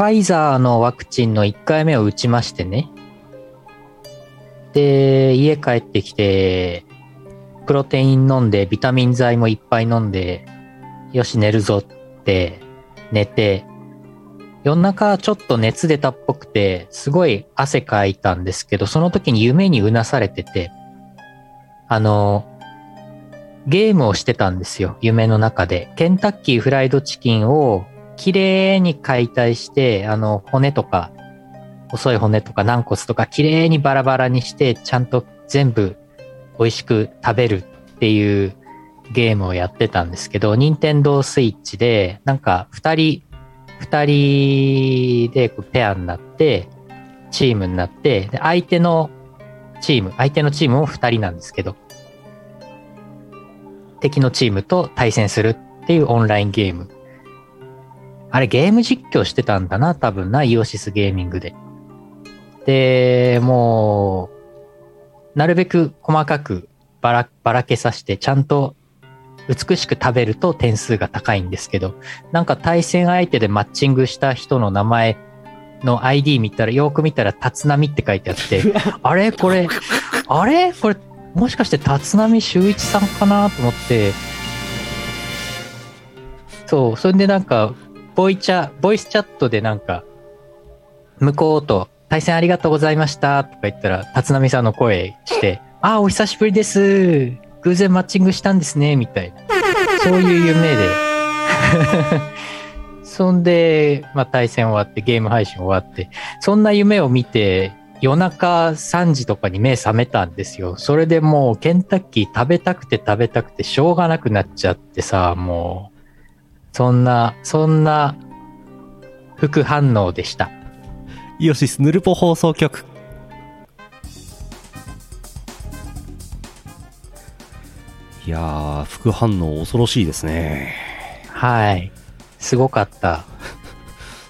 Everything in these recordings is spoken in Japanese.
ファイザーのワクチンの1回目を打ちましてね。で、家帰ってきて、プロテイン飲んで、ビタミン剤もいっぱい飲んで、よし寝るぞって寝て、夜中ちょっと熱出たっぽくて、すごい汗かいたんですけど、その時に夢にうなされてて、ゲームをしてたんですよ、夢の中で。ケンタッキーフライドチキンを綺麗に解体して、骨とか、細い骨とか軟骨とか綺麗にバラバラにして、ちゃんと全部美味しく食べるっていうゲームをやってたんですけど、任天堂スイッチで、なんか二人でペアになって、チームになって、で相手のチームも二人なんですけど、敵のチームと対戦するっていうオンラインゲーム。あれゲーム実況してたんだな、多分な、イオシスゲーミングで。で、もう、なるべく細かくばらけさせて、ちゃんと美しく食べると点数が高いんですけど、なんか対戦相手でマッチングした人の名前の ID 見たら、よく見たら、立浪って書いてあって、あれこれ、もしかして立浪修一さんかなと思って、そう、それでなんか、ボイスチャットでなんか、向こうと、対戦ありがとうございましたとか言ったら、立浪さんの声して、あ、お久しぶりです。偶然マッチングしたんですね、みたいな。そういう夢で。そんで、まあ対戦終わって、ゲーム配信終わって、そんな夢を見て、夜中3時とかに目覚めたんですよ。それでもうケンタッキー食べたくてしょうがなくなっちゃってさ、もう、そんな副反応でした。イオシスヌルポ放送局。いやー、副反応恐ろしいですね。はい。すごかった。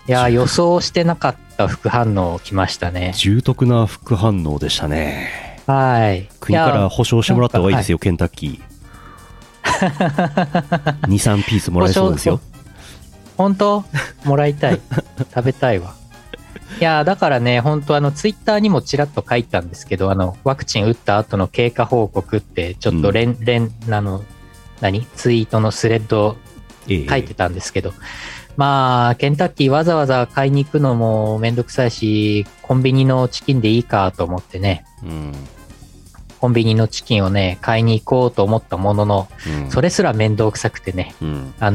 いやー、予想してなかった副反応きましたね。重篤な副反応でしたね。はい。国から保証してもらった方がいいですよ、ケンタッキー。2、3ピースもらえそうですよ。本当？もらいたい。食べたいわ。いやー、だからね、本当ツイッターにもちらっと書いたんですけど、ワクチン打った後の経過報告って、ちょっとツイートのスレッド書いてたんですけど、まあ、ケンタッキーわざわざ買いに行くのもめんどくさいし、コンビニのチキンでいいかと思ってね、うん、コンビニのチキンをね、買いに行こうと思ったものの、うん、それすらめんどくさくてね、うん、買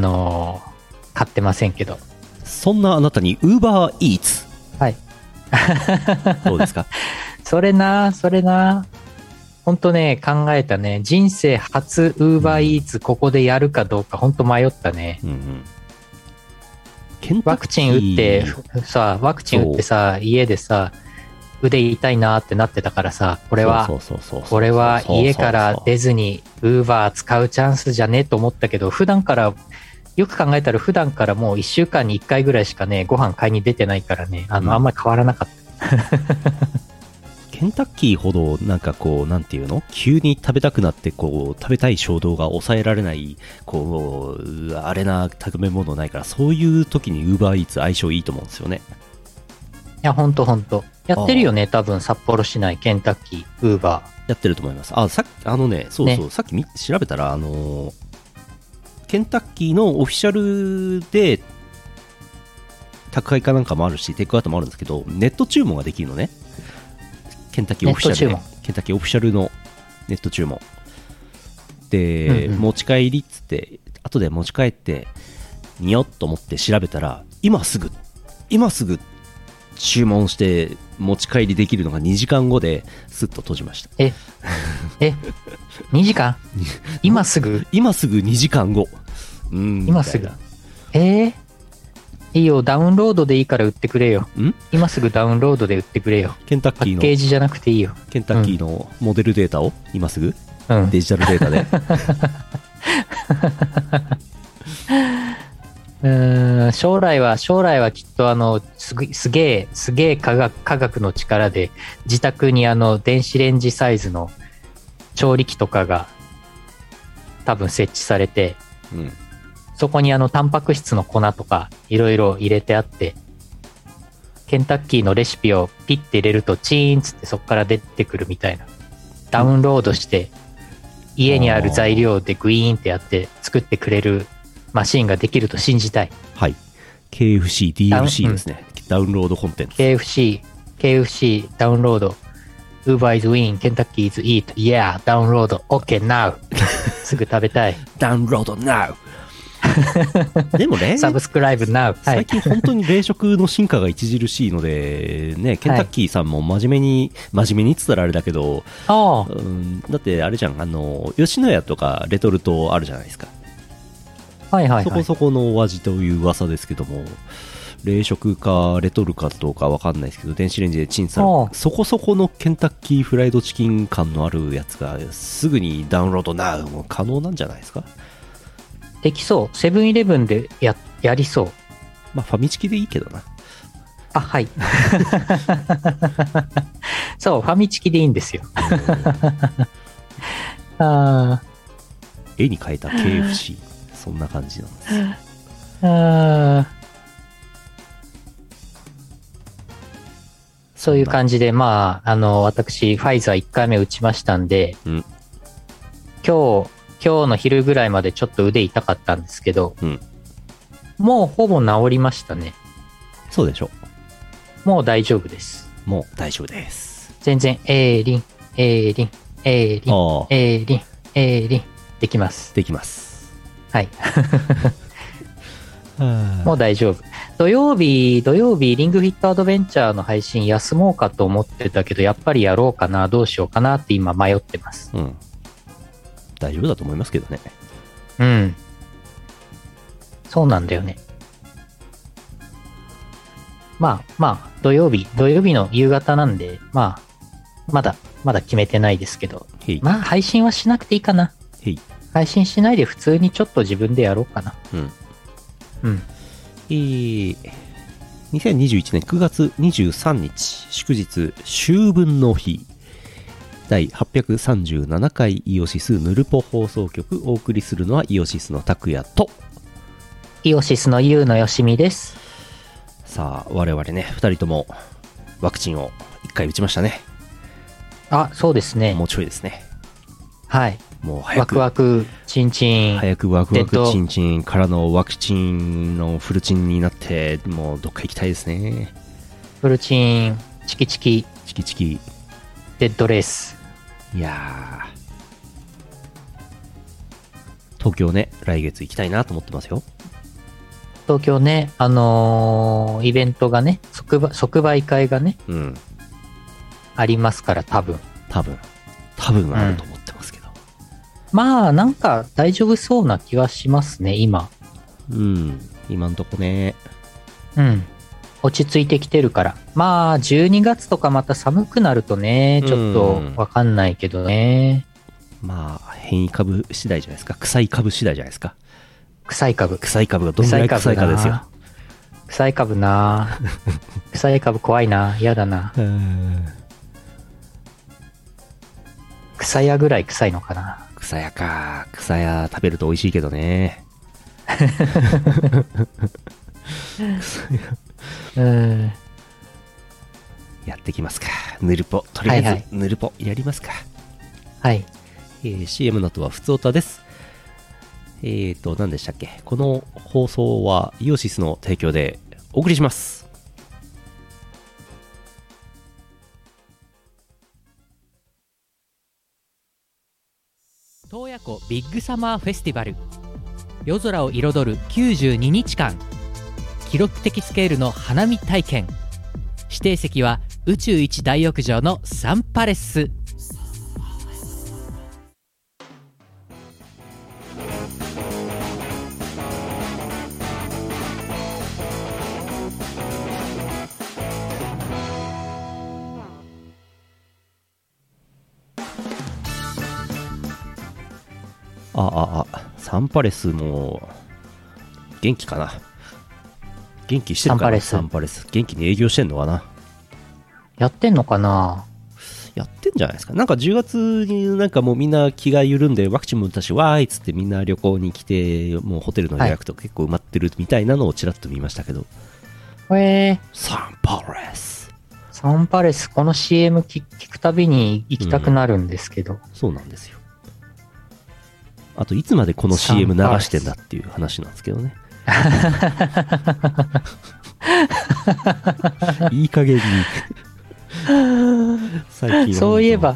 ってませんけど。そんなあなたに Uber Eats。はい。どうですか？それな。ほんとね、考えたね。人生初 Uber Eats ここでやるかどうか、ほんと迷ったね。うんうん。ワクチン打ってさ、家でさ、腕痛いなってなってたからさ、これは家から出ずに Uber 使うチャンスじゃねえと思ったけど、よく考えたら普段からもう1週間に1回ぐらいしかね、ご飯買いに出てないからね、あんまり変わらなかった。ケンタッキーほどなんかこう、なんていうの？急に食べたくなってこう、食べたい衝動が抑えられない、こう、あれな食べ物ないから、そういう時に Uber Eats 相性いいと思うんですよね。いや、ほんと。やってるよね、多分札幌市内、ケンタッキー、Uber。やってると思います。あ、さっき、そうそう、ね、さっき調べたら、ケンタッキーのオフィシャルで宅配かなんかもあるしテイクアウトもあるんですけど、ネット注文ができるのね。ケンタッキーオフィシャル、ね、ケンタッキーオフィシャルのネット注文で、うんうん、持ち帰りっつって、後で持ち帰ってによっと思って調べたら、今すぐ注文して持ち帰りできるのが2時間後ですっと閉じました。え2時間今すぐ2時間後今すぐいいよ、ダウンロードでいいから売ってくれよ。今すぐダウンロードで売ってくれよ。ケンタッキーのパッケージじゃなくていいよ。ケンタッキーのモデルデータを今すぐ、デジタルデータで将来はきっとすげえ科学の力で自宅に電子レンジサイズの調理器とかが多分設置されて、そこにタンパク質の粉とかいろいろ入れてあって、ケンタッキーのレシピをピッて入れるとチーンつってそこから出てくるみたいな、ダウンロードして家にある材料でグイーンってやって作ってくれるマシンができると信じたい。はい、 KFC、DLC ですね、ダウンロードコンテンツ KFC ダウンロード Uber is win Kentucky is eat yeah ダウンロード OK now すぐ食べたいダウンロード now でもねサブスクライブ now 最近本当に冷食の進化が著しいのでね、ケンタッキーさんも真面目にって言ったらあれだけど、うん、だってあれじゃん、吉野家とかレトルトあるじゃないですか、はいはいはい、そこそこのお味という噂ですけども、冷食かレトルかどうか分かんないですけど、電子レンジでチンされるそこそこのケンタッキーフライドチキン感のあるやつがすぐにダウンロードなうも可能なんじゃないですか。できそう、セブンイレブンで やりそう、まあ、ファミチキでいいけどなあ、はいそうファミチキでいいんですよあ、絵に描いた KFC そんな感じなんですよ。あ、そういう感じで、まあ、私ファイザー1回目打ちましたんで、うん、今日の昼ぐらいまでちょっと腕痛かったんですけど、うん、もうほぼ治りましたね。そうでしょう。もう大丈夫です。全然エーリンできます。はい。もう大丈夫。土曜日リングフィットアドベンチャーの配信休もうかと思ってたけど、やっぱりやろうかなどうしようかなって今迷ってます、うん、大丈夫だと思いますけどね。うん、そうなんだよね。まあ土曜日の夕方なんで、まあまだ決めてないですけど、まあ配信はしなくていいかな。配信しないで普通にちょっと自分でやろうかな。うんうん。2021年9月23日祝日、秋分の日、第837回イオシスヌルポ放送局、お送りするのはイオシスの拓也とイオシスのゆうのよしみです。さあ我々ね、2人ともワクチンを1回打ちましたね。あ、そうですね、もうちょいですね。はい、もうワクワクチンチン、早くワクワクチンチンからのワクチンのフルチンになって、もうどっか行きたいですね。フルチンチキチキデッドレース。いや東京ね、来月行きたいなと思ってますよ。東京ね、イベントがね、即売会がね、うん、ありますから、多分あると思う、うん。まあなんか大丈夫そうな気はしますね、今。うん、今んとこね。うん、落ち着いてきてるから。まあ12月とかまた寒くなるとね、ちょっとわかんないけどね。まあ変異株次第じゃないですか。臭い株次第じゃないですか。臭い株がどんぐらい臭いかですよ。臭い株怖いな、嫌だな。草屋ぐらい臭いのかな。草屋食べると美味しいけどね草屋、うん、やってきますか、ヌルポ。とりあえず、はいはい、ヌルポやりますか。はい、CM の後はふつおたです。何でしたっけ、この放送はイオシスの提供でお送りします。洞爺湖ビッグサマーフェスティバル、夜空を彩る92日間、記録的スケールの花見体験。指定席は宇宙一大浴場のサンパレス。サンパレスも元気かな。元気してるかな、サンパレス。元気に営業してんのかな。やってんのかな。やってんじゃないですか。なんか10月になんかもうみんな気が緩んで、ワクチンも打ったしわーいっつってみんな旅行に来て、もうホテルの予約と結構埋まってるみたいなのをちらっと見ましたけど、サンパレス。サンパレス、この CM 聞くたびに行きたくなるんですけど、うん、そうなんですよ。あといつまでこの CM 流してんだっていう話なんですけどねいい加減に最近そういえば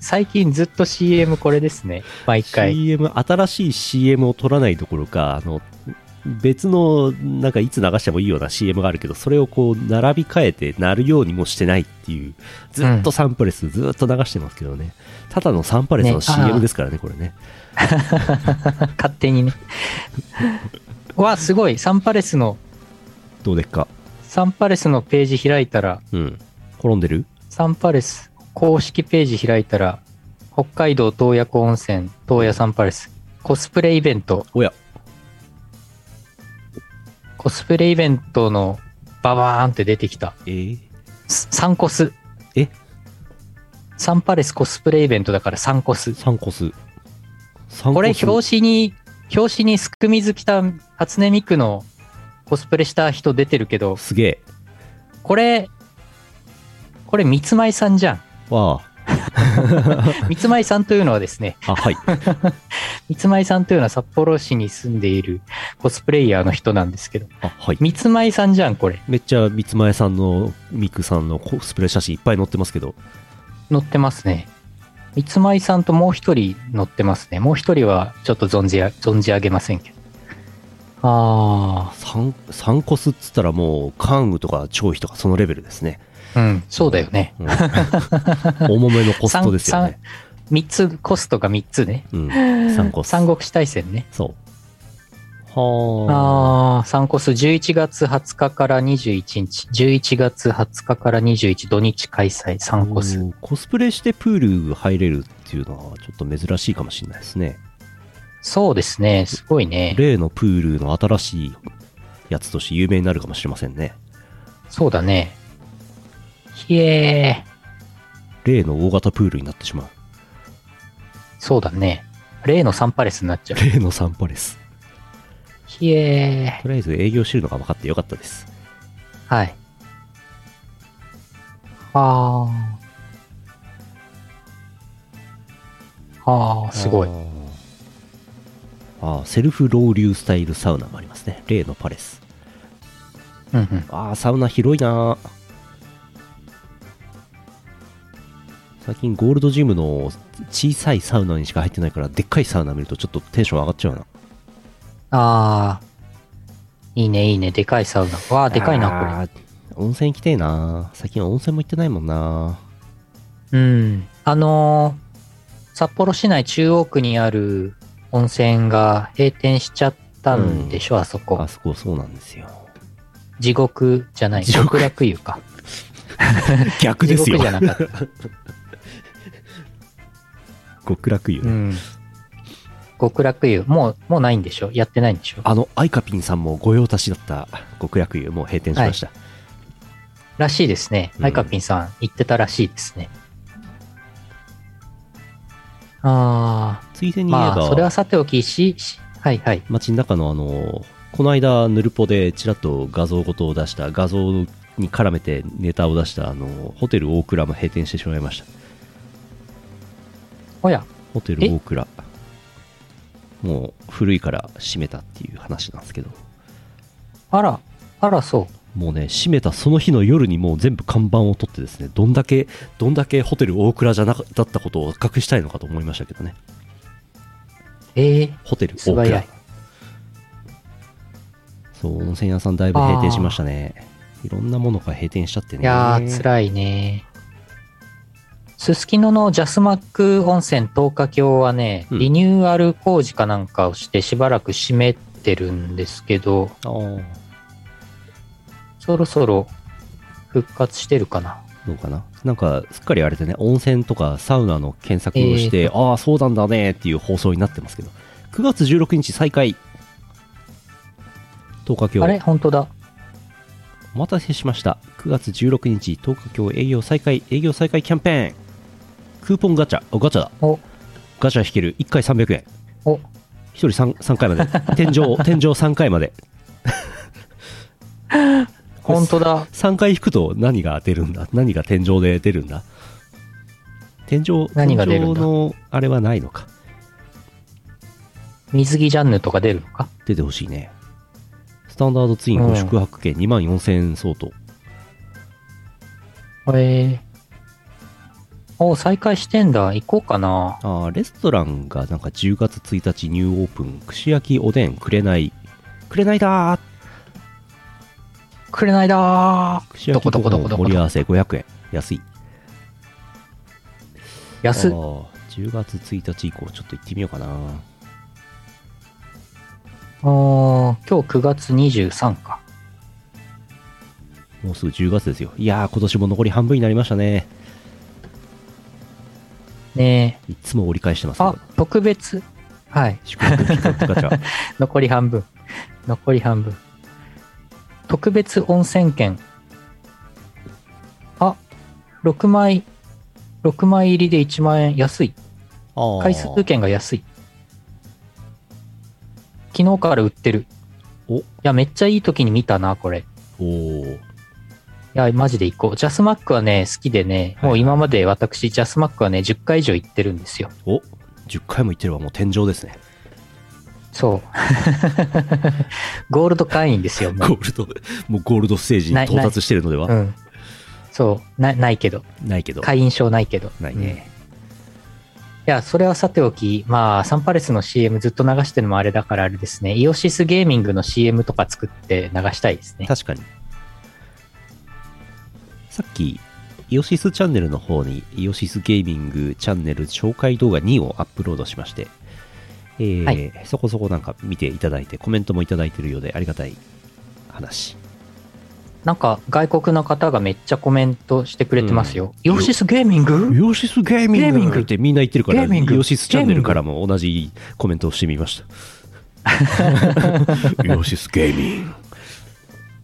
最近ずっと CM これですね。毎回 CM、 新しい CM を撮らないどころか、別のなんかいつ流してもいいような CM があるけど、それをこう並び替えて鳴るようにもしてないっていう、ずっとサンパレスずっと流してますけどね、うん、ただのサンパレスの CM ですからね、これね勝手にねわ、すごい。サンパレスのどうでっか、サンパレスのページ開いたら、うん、転んでる。サンパレス公式ページ開いたら、北海道洞爺湖温泉洞爺サンパレスコスプレイベント、おや、コスプレイベントのババーンって出てきた。サンコス。サンパレスコスプレイベントだからサンコス。サンコス。これ表紙にすくみずきた初音ミクのコスプレした人出てるけど。すげえ。これ三つ舞さんじゃん。わあ。三つ舞さんというのはですね、あ、はい、三つ舞さんというのは札幌市に住んでいるコスプレイヤーの人なんですけど、あ、はい、三つ舞さんじゃん。これめっちゃ三つ舞さんのミクさんのコスプレ写真いっぱい載ってますけど。載ってますね。三つ舞さんともう一人載ってますね。もう一人はちょっと存じ上げませんけど。ああ、サンコスっつったらもう関羽とか張飛とかそのレベルですね。うん、そうだよね。うん、重めのコストですよね。3つ、コストが3つね。うん、3コス。三国志大戦ね。そう。はあ。3コス、11月20日から21日。11月20日から21、土日開催、3コス。コスプレしてプール入れるっていうのはちょっと珍しいかもしれないですね。そうですね。すごいね。例のプールの新しいやつとして有名になるかもしれませんね。そうだね。ひえー、例の大型プールになってしまう。そうだね。例のサンパレスになっちゃう。例のサンパレス。ひえー、とりあえず営業してるのが分かってよかったです。はい。はあはあ、すごい。ああ、セルフロウリュウスタイルサウナもありますね。例のパレス。うんうん。ああ、サウナ広いな。最近ゴールドジムの小さいサウナにしか入ってないから、でっかいサウナ見るとちょっとテンション上がっちゃうな。あー、いいねいいね、でかいサウナ。わー、でかいな、これ。温泉行きてえな。最近温泉も行ってないもんな。うん。札幌市内中央区にある温泉が閉店しちゃったんでしょ、うん、あそこ。あそこ、そうなんですよ。地獄じゃない、極楽湯か逆ですよ。地獄じゃなかった極楽湯、ね。うん、極楽湯もうないんでしょ、やってないんでしょ。アイカピンさんも御用達だった極楽湯、もう閉店しました、はい、らしいですね。アイカピンさん、うん、行ってたらしいですね。ああ、ついでに言えば、まあ、それはさておきはいはい、街の中のこの間ヌルポでちらっと画像ごとを出した、画像に絡めてネタを出したホテル大倉も閉店してしまいました。おや、ホテル大倉、もう古いから閉めたっていう話なんですけど。あら、そう。もうね、閉めたその日の夜にもう全部看板を取ってですね、どんだけホテル大倉じゃなかったことを隠したいのかと思いましたけどね。ホテル大倉、そう、温泉屋さんだいぶ閉店しましたね。いろんなものが閉店しちゃってね。いやー、辛いね。すすきののジャスマック温泉東華郷はね、リニューアル工事かなんかをしてしばらく閉めてるんですけど、うん、そろそろ復活してるかな。どうかな。なんかすっかりあれでね、温泉とかサウナの検索をして、ああ、そうなんだねっていう放送になってますけど、9月16日再開。東華郷。あれ、本当だ。お待たせしました。9月16日東華郷営業再開キャンペーン。クーポンガチャ、ガチャ引ける。1回300円。お、1人 3回まで。天井3回まで。本当だ。3回引くと何が出るんだ、何が天井で出るんだ、天井のあれはないのか。水着ジャンヌとか出るのか。出てほしいね。スタンダードツインご宿泊券24,000円相当。お、再開してんだ。行こうかな。あ、レストランがなんか10月1日ニューオープン。串焼きおでんくれない。くれないだー、くれないだー。串焼きご飯盛り合わせ500円。安い。安っ。10月1日以降ちょっと行ってみようかな。今日9月23か。もうすぐ10月ですよ。いやー、今年も残り半分になりましたね。ねえ、いつも折り返してます。あ、特別、はい、宿泊企画ガチャ。残り半分。特別温泉券。あ、6枚入りで1万円。安い。あ、回数券が安い。昨日から売ってる。お、いや、めっちゃいい時に見たなこれ。おお。いや、マジで行こう。ジャスマックはね、好きでね、はい、もう今まで私、ジャスマックはね、10回以上行ってるんですよ。お、10回も行ってればもう天井ですね。そう。ゴールド会員ですよ。ゴールドステージに到達してるのでは。うん、そうないけど。ないけど。会員証ないけど。ないね。いや、それはさておき、まあ、サンパレスの CM ずっと流してるのもあれだからあれですね、イオシスゲーミングの CM とか作って流したいですね。確かに。さっきイオシスチャンネルの方にイオシスゲーミングチャンネル紹介動画2をアップロードしまして、はい、そこそこなんか見ていただいてコメントもいただいてるようでありがたい話。なんか外国の方がめっちゃコメントしてくれてますよ、うん、イオシスゲーミング？イオシスゲーミングってみんな言ってるから、イオシスチャンネルからも同じコメントをしてみましたイオシスゲー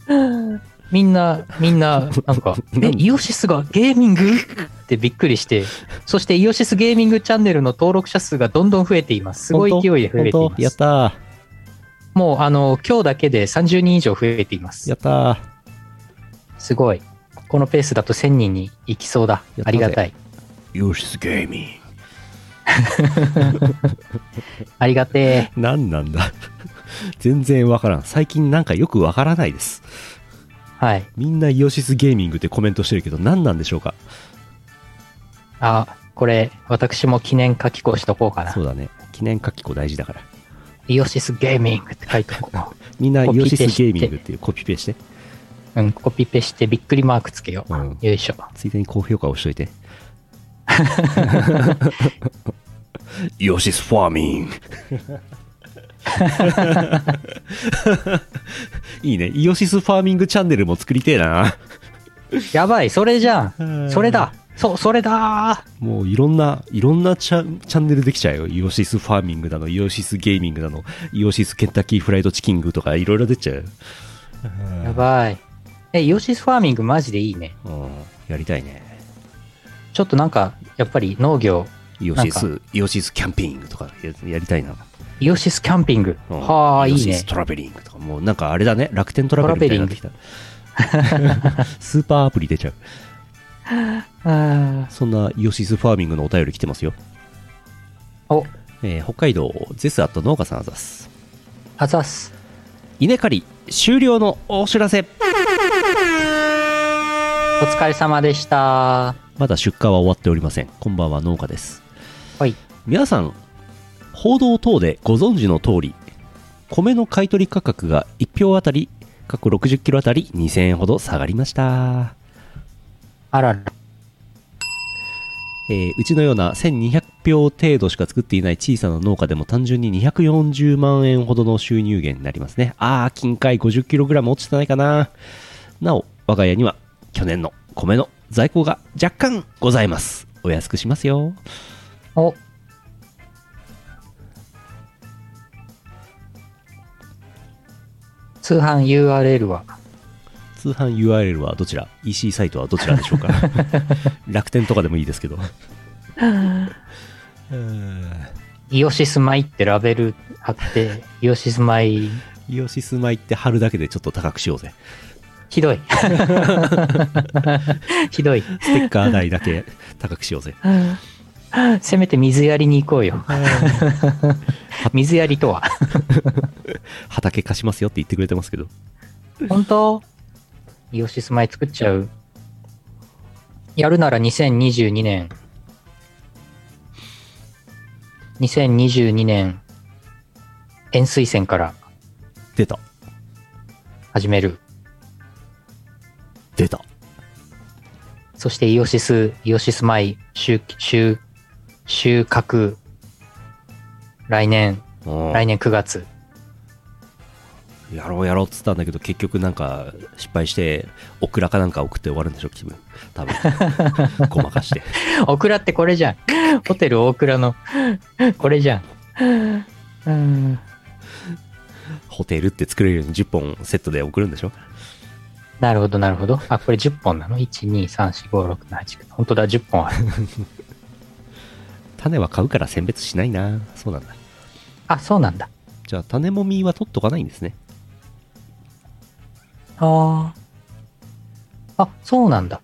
ミングみんな、なんか、イオシスがゲーミングってびっくりして、そしてイオシスゲーミングチャンネルの登録者数がどんどん増えています。すごい勢いで増えています。やったー。もう、今日だけで30人以上増えています。やったー。すごい。このペースだと1000人に行きそうだ。ありがたい。イオシスゲーミング。ありがてー。何なんだ。全然わからん。最近なんかよくわからないです。はい、みんなイオシスゲーミングってコメントしてるけど何なんでしょうか。あ、これ私も記念書き子しとこうかな。そうだね、記念書き子大事だから。イオシスゲーミングって書いておこうみんなイオシスゲーミングっていうコピペして、うん、コピペしてびっくりマークつけよう、うん、よいしょ。ついでに高評価押しといてイオシスファーミングいいね。イオシスファーミングチャンネルも作りてえな。やばい、それじゃん。それだ。それだ。もういろんなチャンネルできちゃうよ。イオシスファーミングだの、イオシスゲーミングだの、イオシスケンタッキーフライドチキングとかいろいろ出ちゃう。やばい。イオシスファーミングマジでいいね。うん、やりたいね。ちょっとなんかやっぱり農業。イオシスキャンピングとかやりたいな。イオシスキャンピング、うん、はあ、いいね。イオシストラベリングとか、もうなんかあれだね、楽天トラベリングみたいになってきたスーパーアプリ出ちゃうあ、そんなイオシスファーミングのお便り来てますよ。お、北海道ゼスアット農家さん、あざす。稲刈り終了のお知らせ。お疲れ様でした。まだ出荷は終わっておりません。こんばんは、農家です。はい、皆さん報道等でご存知の通り、米の買取価格が1俵あたり各60キロあたり2000円ほど下がりました。あらら。うちのような1200俵程度しか作っていない小さな農家でも単純に240万円ほどの収入源になりますね。ああ、近海50キログラム落ちてないかな。なお、我が家には去年の米の在庫が若干ございます。お安くしますよ。お。通販 URL はどちら EC サイトはどちらでしょうか楽天とかでもいいですけどイオシス米ってラベル貼ってイオシス米って貼るだけでちょっと高くしようぜひどいひどい。ステッカー代だけ高くしようぜせめて水やりに行こうよ水やりとは畑貸しますよって言ってくれてますけど。本当イオシス米作っちゃう。やるなら2022年塩水泉から出た始める。出た。そしてイオシス米収穫来年9月やろうっつったんだけど、結局なんか失敗してオクラかなんか送って終わるんでしょ気分多分ごまかしてオクラってこれじゃん、ホテルオクラのこれじゃん、うん、ホテルって作れるように10本セットで送るんでしょ。なるほどなるほど。あ、これ10本なの ?1,2,3,4,5,6,7,8 本当だ10本ある種は買うから選別しないな。そうなんだ。あ、そうなんだ。じゃあ種もみは取っとかないんですね。あ、そうなんだ。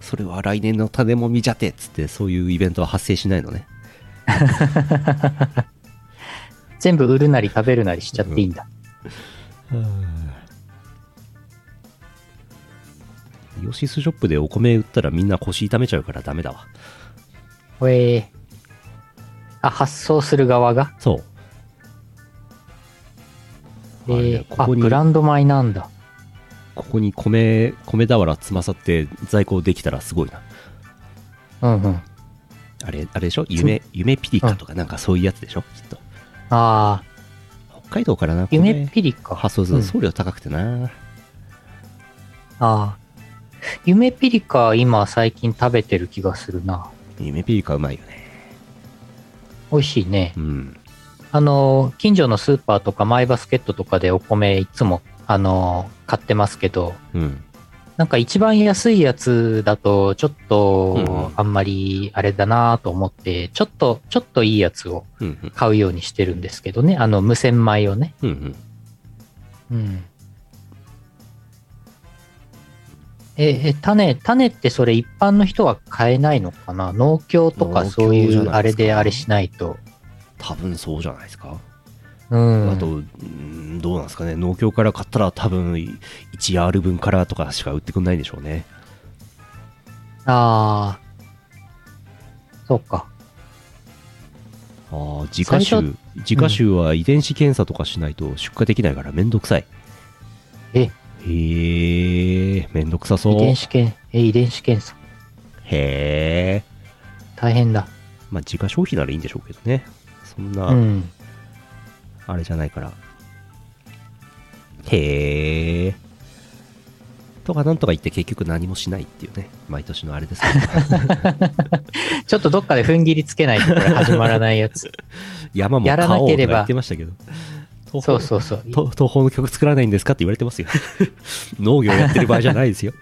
それは来年の種もみじゃてっつってそういうイベントは発生しないのね全部売るなり食べるなりしちゃっていいんだ、うん、イオシスショップでお米売ったらみんな腰痛めちゃうからダメだわ。ほえー。あ、発送する側がそう、ここにあ、ブランド米なんだ。ここに米俵つまさって在庫できたらすごいな。うんうん。あれでしょ、夢ピリカとかなんかそういうやつでしょ、うん、きっと。ああ、北海道からな夢ピリカ発送する、送料高くてな、うん、ああ、夢ピリカ今最近食べてる気がするな。夢ピリカうまいよね。美味しいね、うん、近所のスーパーとかマイバスケットとかでお米いつも買ってますけど、うん、なんか一番安いやつだとちょっとあんまりあれだなと思って、うん、ちょっといいやつを買うようにしてるんですけどね、無洗米をね、うんうんうん、種ってそれ一般の人は買えないのかな。農協とかそういうあれであれしないと。多分そうじゃないですか。うん、あとどうなんですかね、農協から買ったら多分 1R 分からとかしか売ってくんないんでしょうね。ああ、そうか。ああ、自家種は遺伝子検査とかしないと出荷できないからめんどくさい。えへえ、めんどくさそう。遺伝子検査。へえ、大変だ。まあ自家消費ならいいんでしょうけどね。そんな、うん、あれじゃないから。へえ。とかなんとか言って結局何もしないっていうね、毎年のあれですから。ちょっとどっかで踏ん切りつけないとこれ始まらないやつ。山も買おうとか言ってましたけど。そうそうそう、東宝の曲作らないんですかって言われてますよ農業やってる場合じゃないですよ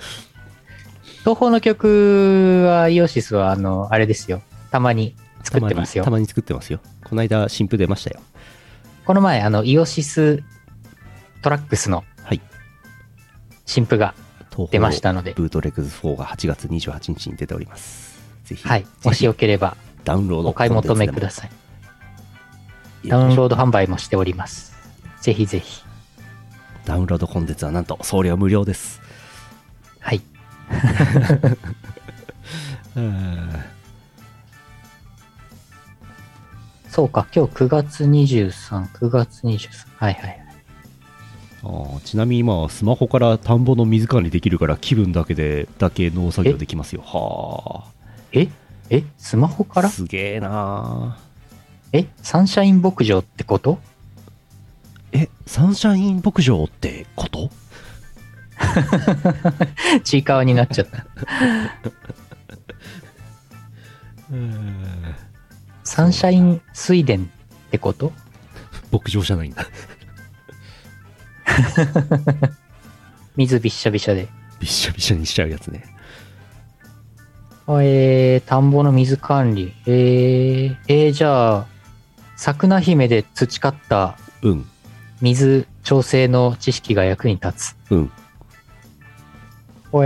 東宝の曲はイオシスはあれですよ、たまに作ってますよ。たまに作ってますよ。この間新譜出ましたよ。この前イオシストラックスの新譜が出ましたので、はい、TOHO BOOTLEGS4 が8月28日に出ております。ぜひ、はい、もしよければダウンロードお買い求めください。ダウンロード販売もしております。ぜひぜひ。ダウンロードコンテンツはなんと送料無料です。はいそうか、今日9月23日。はいはいはい。あ、ちなみに今スマホから田んぼの水管理できるから、気分だけ農作業できますよ。はあ。えスマホからすげえな。サンシャイン牧場ってこと？サンシャイン牧場ってこと？ちいかわになっちゃったサンシャイン水田ってこと？牧場じゃないんだ水びっしゃびしゃでびっしゃびしゃにしちゃうやつね。田んぼの水管理。じゃあ桜姫で培った水調整の知識が役に立つ。うん。お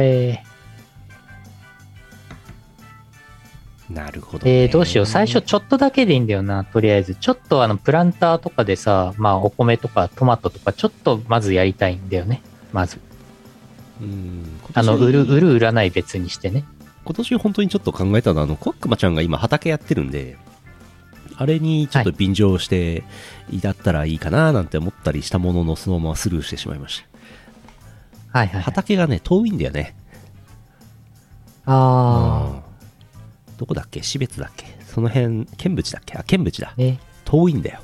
なるほど、ね。どうしよう。最初ちょっとだけでいいんだよな。とりあえずちょっとプランターとかでさ、まあお米とかトマトとかちょっとまずやりたいんだよね。まず。売らない別にしてね。今年本当にちょっと考えたのはコックマちゃんが今畑やってるんで、あれにちょっと便乗してだったらいいかななんて思ったりしたものの、そのままスルーしてしまいました。はいはい、はい。畑がね遠いんだよね。ああ。どこだっけ、標津だっけ、その辺、剣淵だっけ、あ、剣淵だ、遠いんだよ。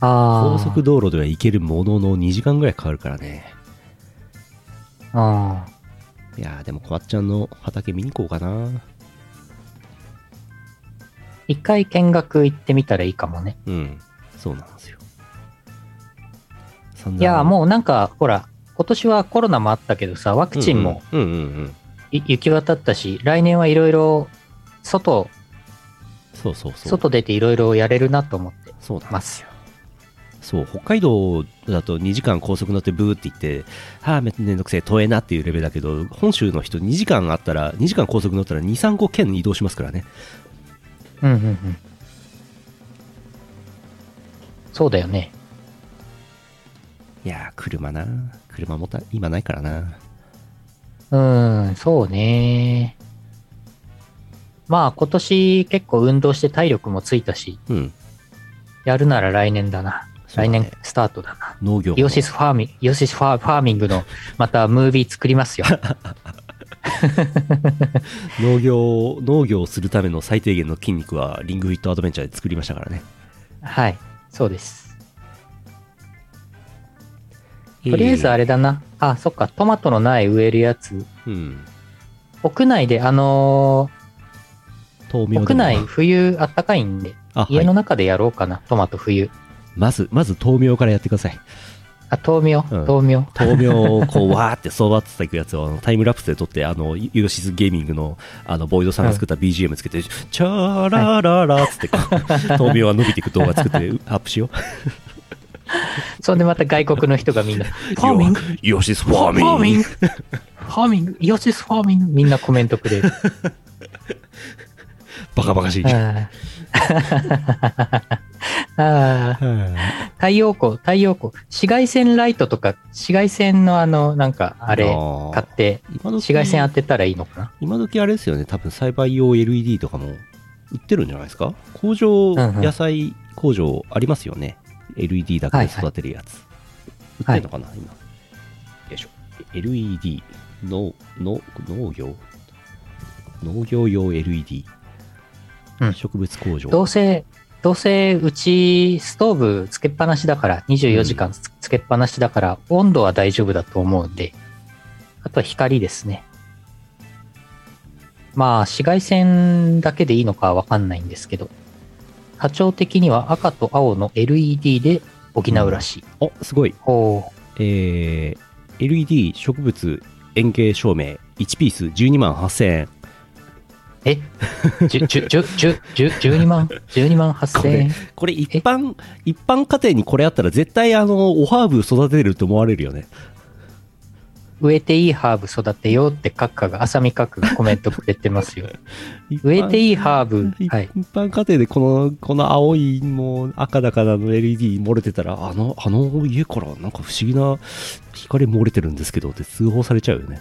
あ、高速道路では行けるものの2時間ぐらいかかるからね。ああ。いやー、でもこわっちゃんの畑見に行こうかな。一回見学行ってみたらいいかもね。うん、そうなんですよ。そんな、いやー、もうなんかほら今年はコロナもあったけどさ、ワクチンも、うんうん、うんうんうん、行き渡ったし、来年はいろいろそうそうそう、外出ていろいろやれるなと思ってます。そう、北海道だと2時間高速乗ってブーって行ってめんどくせえ遠えなっていうレベルだけど、本州の人2時間高速乗ったら 2,3 個県移動しますからね。うんうんうん、そうだよね。いやー、車も今ないからな。そうね。まあ今年結構運動して体力もついたし、うん、やるなら来年だな。来年スタートだな。農業。イオシスファーミングのまたムービー作りますよ。農業をするための最低限の筋肉はリングフィットアドベンチャーで作りましたからね。はい、そうです。とりあえずあれだな。あ、そっか、トマトの苗植えるやつ。うん。屋内で、屋内冬あったかいんで、家の中でやろうかな、はい、トマト冬。まず豆苗からやってください。あ、豆苗をこう、わーって育てていくやつをタイムラプスで撮って、ユーシスゲーミングの、ボイドさんが作った BGM つけて、うん、チャーラーラーラーつって、豆苗が伸びていく動画作って、アップしよう。そんでまた外国の人がみんな「ファーミングイオシスファーミングファーミングイオシスファーミング」みんなコメントくれる。バカバカしい。太陽光紫外線ライトとか、紫外線のなんかあれ買って紫外線当てたらいいのかな。今時あれですよね、多分栽培用 LED とかも売ってるんじゃないですか。工場、野菜工場ありますよね、LED だけで育てるやつ、はいはい、売ってるのかな、はい、今。よいしょ。LED の農業用 LED、うん、植物工場。どうせうちストーブつけっぱなしだから、24時間つけっぱなしだから、うん、温度は大丈夫だと思うんで、あとは光ですね。まあ紫外線だけでいいのかわかんないんですけど、波長的には赤と青の LED で補うらしい。うん、お、すごい。LED 植物園芸照明1ピース12万8000円。え？12万8000円。これ一般家庭にこれあったら絶対おハーブ育てると思われるよね。植えていいハーブ育てようって浅見閣がコメントくれてますよ。植えていいハーブ、はい、一般家庭でこの青いもう赤だからの LED 漏れてたら、あの家からなんか不思議な光漏れてるんですけどって通報されちゃうよね。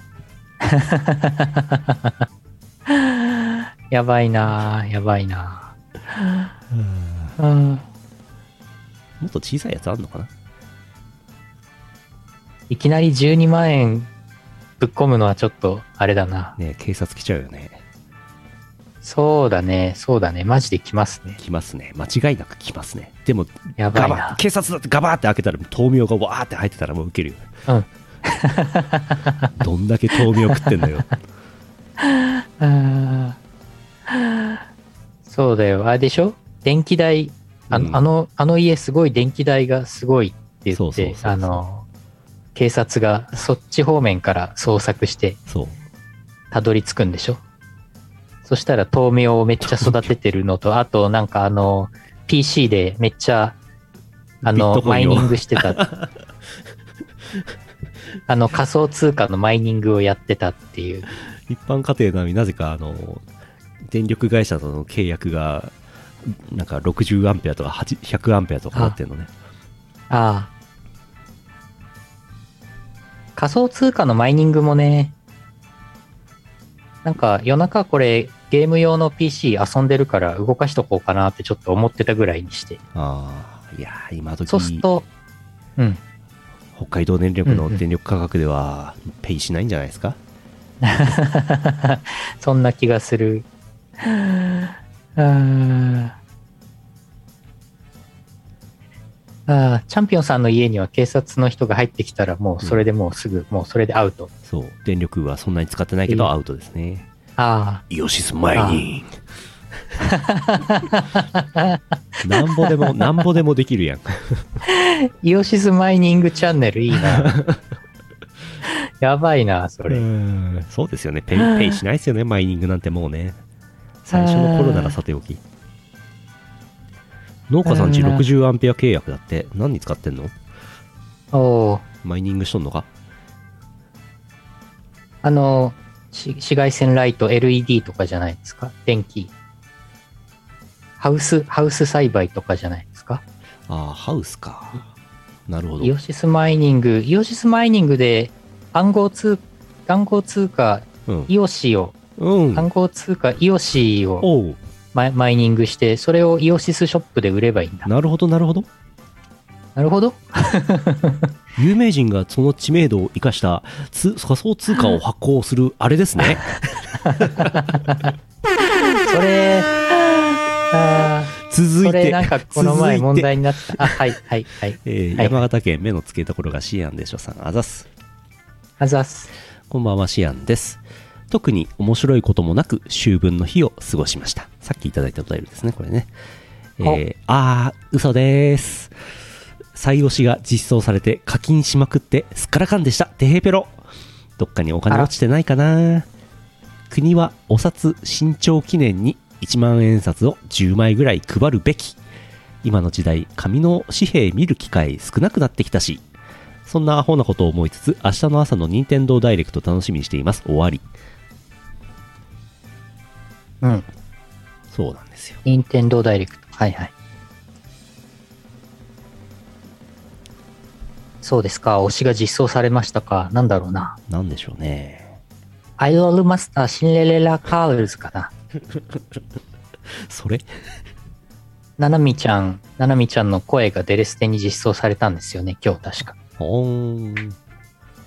やばいなやばいな。もっと小さいやつあんのかな。いきなり12万円ぶっ込むのはちょっとあれだな。ねえ、警察来ちゃうよね。そうだね。マジで来ますね。間違いなく来ますね。でも、やばいな。警察だってガバーって開けたら、豆苗がわーって入ってたらもうウケるよ。うん。どんだけ豆苗食ってんだよ。そうだよ。あれでしょ？電気代。うん、あの家すごい電気代がすごいって言って、そう警察がそっち方面から捜索してたどり着くんでしょ。 そしたら豆苗をめっちゃ育ててるのと、あとなんかPC でめっちゃマイニングしてた仮想通貨のマイニングをやってたっていう。一般家庭なのになぜか電力会社との契約がなんか60アンペアとか100アンペアとかなってるのね。ああ。仮想通貨のマイニングもね、なんか夜中これゲーム用の PC 遊んでるから動かしとこうかなってちょっと思ってたぐらいにして。ああ、いや今時そうすると、うん、北海道電力の電力価格ではペイしないんじゃないですか、うんうん、そんな気がする。あ、チャンピオンさんの家には警察の人が入ってきたらもうそれでもうすぐ、うん、もうそれでアウト。そう、電力はそんなに使ってないけどアウトですね。ああ、イオシスマイニングなんぼでもできるやん。イオシスマイニングチャンネルいいな。やばいなそれ。うん、そうですよね。ペイしないですよね。マイニングなんてもうね、最初の頃ならさておき。農家さんち60アンペア契約だって。何に使ってんの？お、マイニングしとんのか？紫外線ライト LED とかじゃないですか？電気ハウス栽培とかじゃないですか？ああ、ハウスか。なるほど。イオシスマイニング、イオシスマイニングで暗号通貨、うん、イオシを、うん、暗号通貨イオシを、おう、マイニングしてそれをイオシスショップで売ればいいんだ。なるほどなるほどなるほど。有名人がその知名度を生かした仮想通貨を発行するあれですね。それ、あ、続いて、それなんかこの前問題になった。あ、はいはいはい、山形県目の付けどころがシアンでしょさん、あざす。あざす。こんばんは、シアンです。特に面白いこともなく秋分の日を過ごしました。さっきいただいたお便りですね、これね。あー、嘘です。採用しが実装されて課金しまくってすっからかんでした。てへぺろ。どっかにお金落ちてないかな。国はお札新潮記念に1万円札を10枚ぐらい配るべき。今の時代紙の紙幣見る機会少なくなってきたし、そんなアホなことを思いつつ明日の朝の任天堂ダイレクト楽しみにしています。終わり。うん、そうなんですよ。任天堂ダイレクト、はいはい。そうですか。推しが実装されましたか。なんだろうな。なんでしょうね。アイドルマスターシンデレラカールズかな。それ？ななみちゃんの声がデレステに実装されたんですよね。今日確か。おー。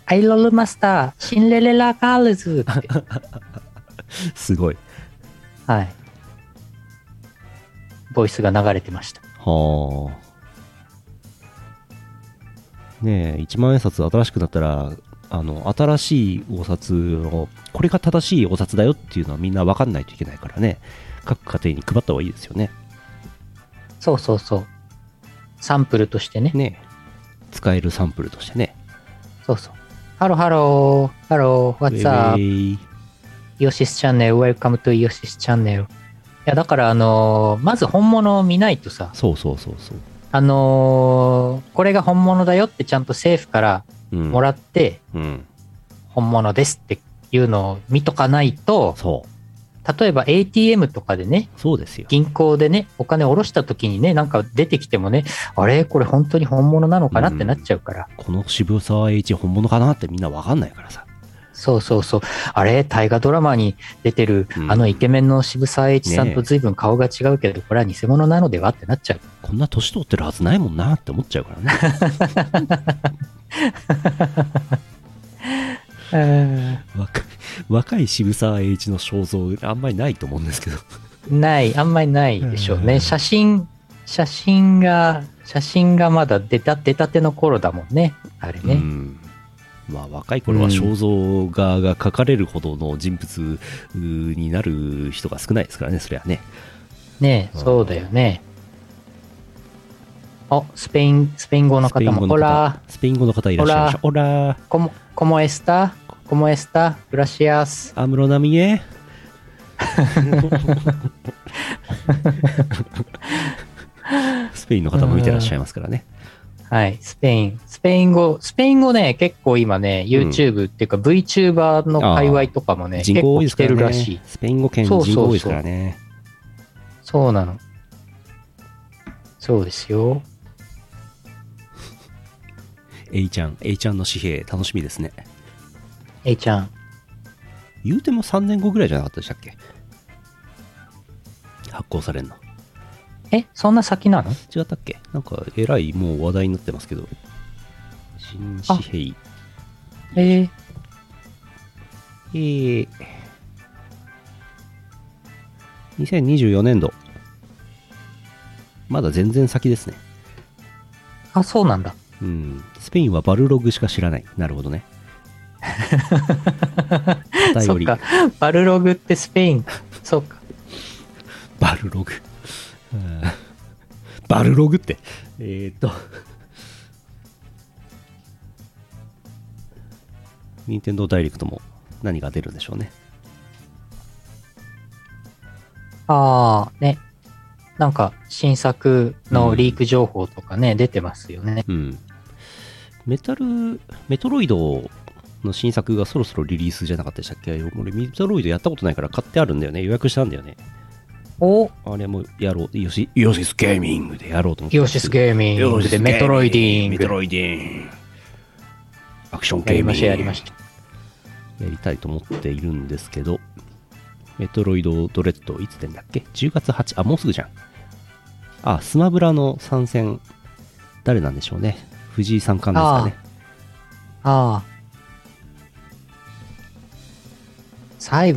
アイドルマスターシンデレラカールズって。すごい。はい、ボイスが流れてました。はあ。ねえ、1万円札新しくなったら新しいお札を、これが正しいお札だよっていうのはみんな分かんないといけないからね、各家庭に配った方がいいですよね。そうそうそう、サンプルとしてね。ねえ、使えるサンプルとしてね。そうそう。ハローハローハロー What's up？イオシスチャンネル、ウェルカムトゥイオシスチャンネル。いや、だからまず本物を見ないとさ。そうそうそうそう。これが本物だよってちゃんと政府からもらって、うんうん、本物ですっていうのを見とかないと。そう。例えば ATM とかでね、そうですよ。銀行でね、お金を下ろした時にね、なんか出てきてもね、あれこれ本当に本物なのかなってなっちゃうから。うん、この渋沢栄一本物かなってみんなわかんないからさ。そうそうそう。あれ、大河ドラマに出てる、うん、イケメンの渋沢栄一さんと随分顔が違うけど、ね、これは偽物なのではってなっちゃう。こんな年取ってるはずないもんなって思っちゃうからね。若い渋沢栄一の肖像あんまりないと思うんですけど。ない、あんまりないでしょうね。写真がまだ出たての頃だもんね、あれね。うん、まあ、若い頃は肖像画が描かれるほどの人物になる人が少ないですからね、それはね。ねえ、そうだよね。お、スペイン語の方も。ほら、スペイン語の方いらっしゃいました。ほら、コモエスタ、グラシアス。アムロナミエ。スペインの方も見てらっしゃいますからね。はい、スペイン語ね、結構今ね、YouTube っていうか VTuber の界隈とかもね、結構来てるらしい。スペイン語圏人口多いですからね。そうなの。そうですよ。Aちゃんの紙幣、楽しみですね。A ちゃん。言うても3年後ぐらいじゃなかったでしたっけ？発行されるの。え、そんな先なの？違ったっけ？なんかえらいもう話題になってますけど、新紙幣。2024年度。まだ全然先ですね。あ、そうなんだ。うん。スペインはバルログしか知らない。なるほどね。そっか。バルログってスペイン。そっか。バルログ。バルログって任天堂ダイレクトも何が出るんでしょうね。ああね、なんか新作のリーク情報とかね、出てますよね。うん。メトロイドの新作がそろそろリリースじゃなかったでしたっけ？俺メトロイドやったことないから買ってあるんだよね。予約したんだよね。お、あれもやろう、ヨシスゲーミングでやろうと思って。ヨシスゲーミングでメトロイディング、アクションゲームやりたいと思っているんですけど、メトロイドドレッドいつ出んだっけ？10月8、あ、もうすぐじゃん。あ、スマブラの参戦誰なんでしょうね。藤井三冠ですかね。ああ。最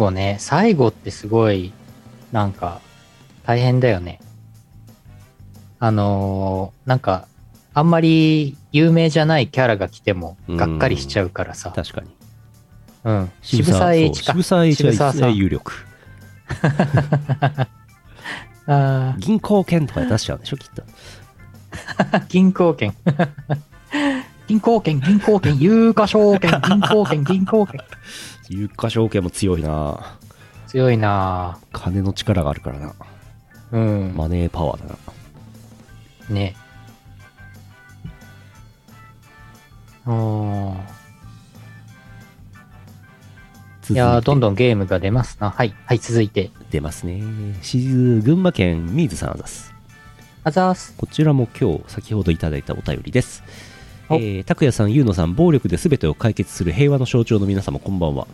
後ってすごいなんか大変だよね。なんかあんまり有名じゃないキャラが来てもがっかりしちゃうからさ。確かに。うん。渋沢栄一は有力。あ、銀行券とかで出しちゃうんでしょきっと。銀行券有価証券。有価証券も強いな。金の力があるからな。うん。マネーパワーだな。ね。いやー、どんどんゲームが出ますな。はいはい、続いて出ますね。群馬県水さん、あざーす。こちらも今日先ほどいただいたお便りです。拓也さん、ゆうのさん、暴力で全てを解決する平和の象徴の皆様、こんばんは。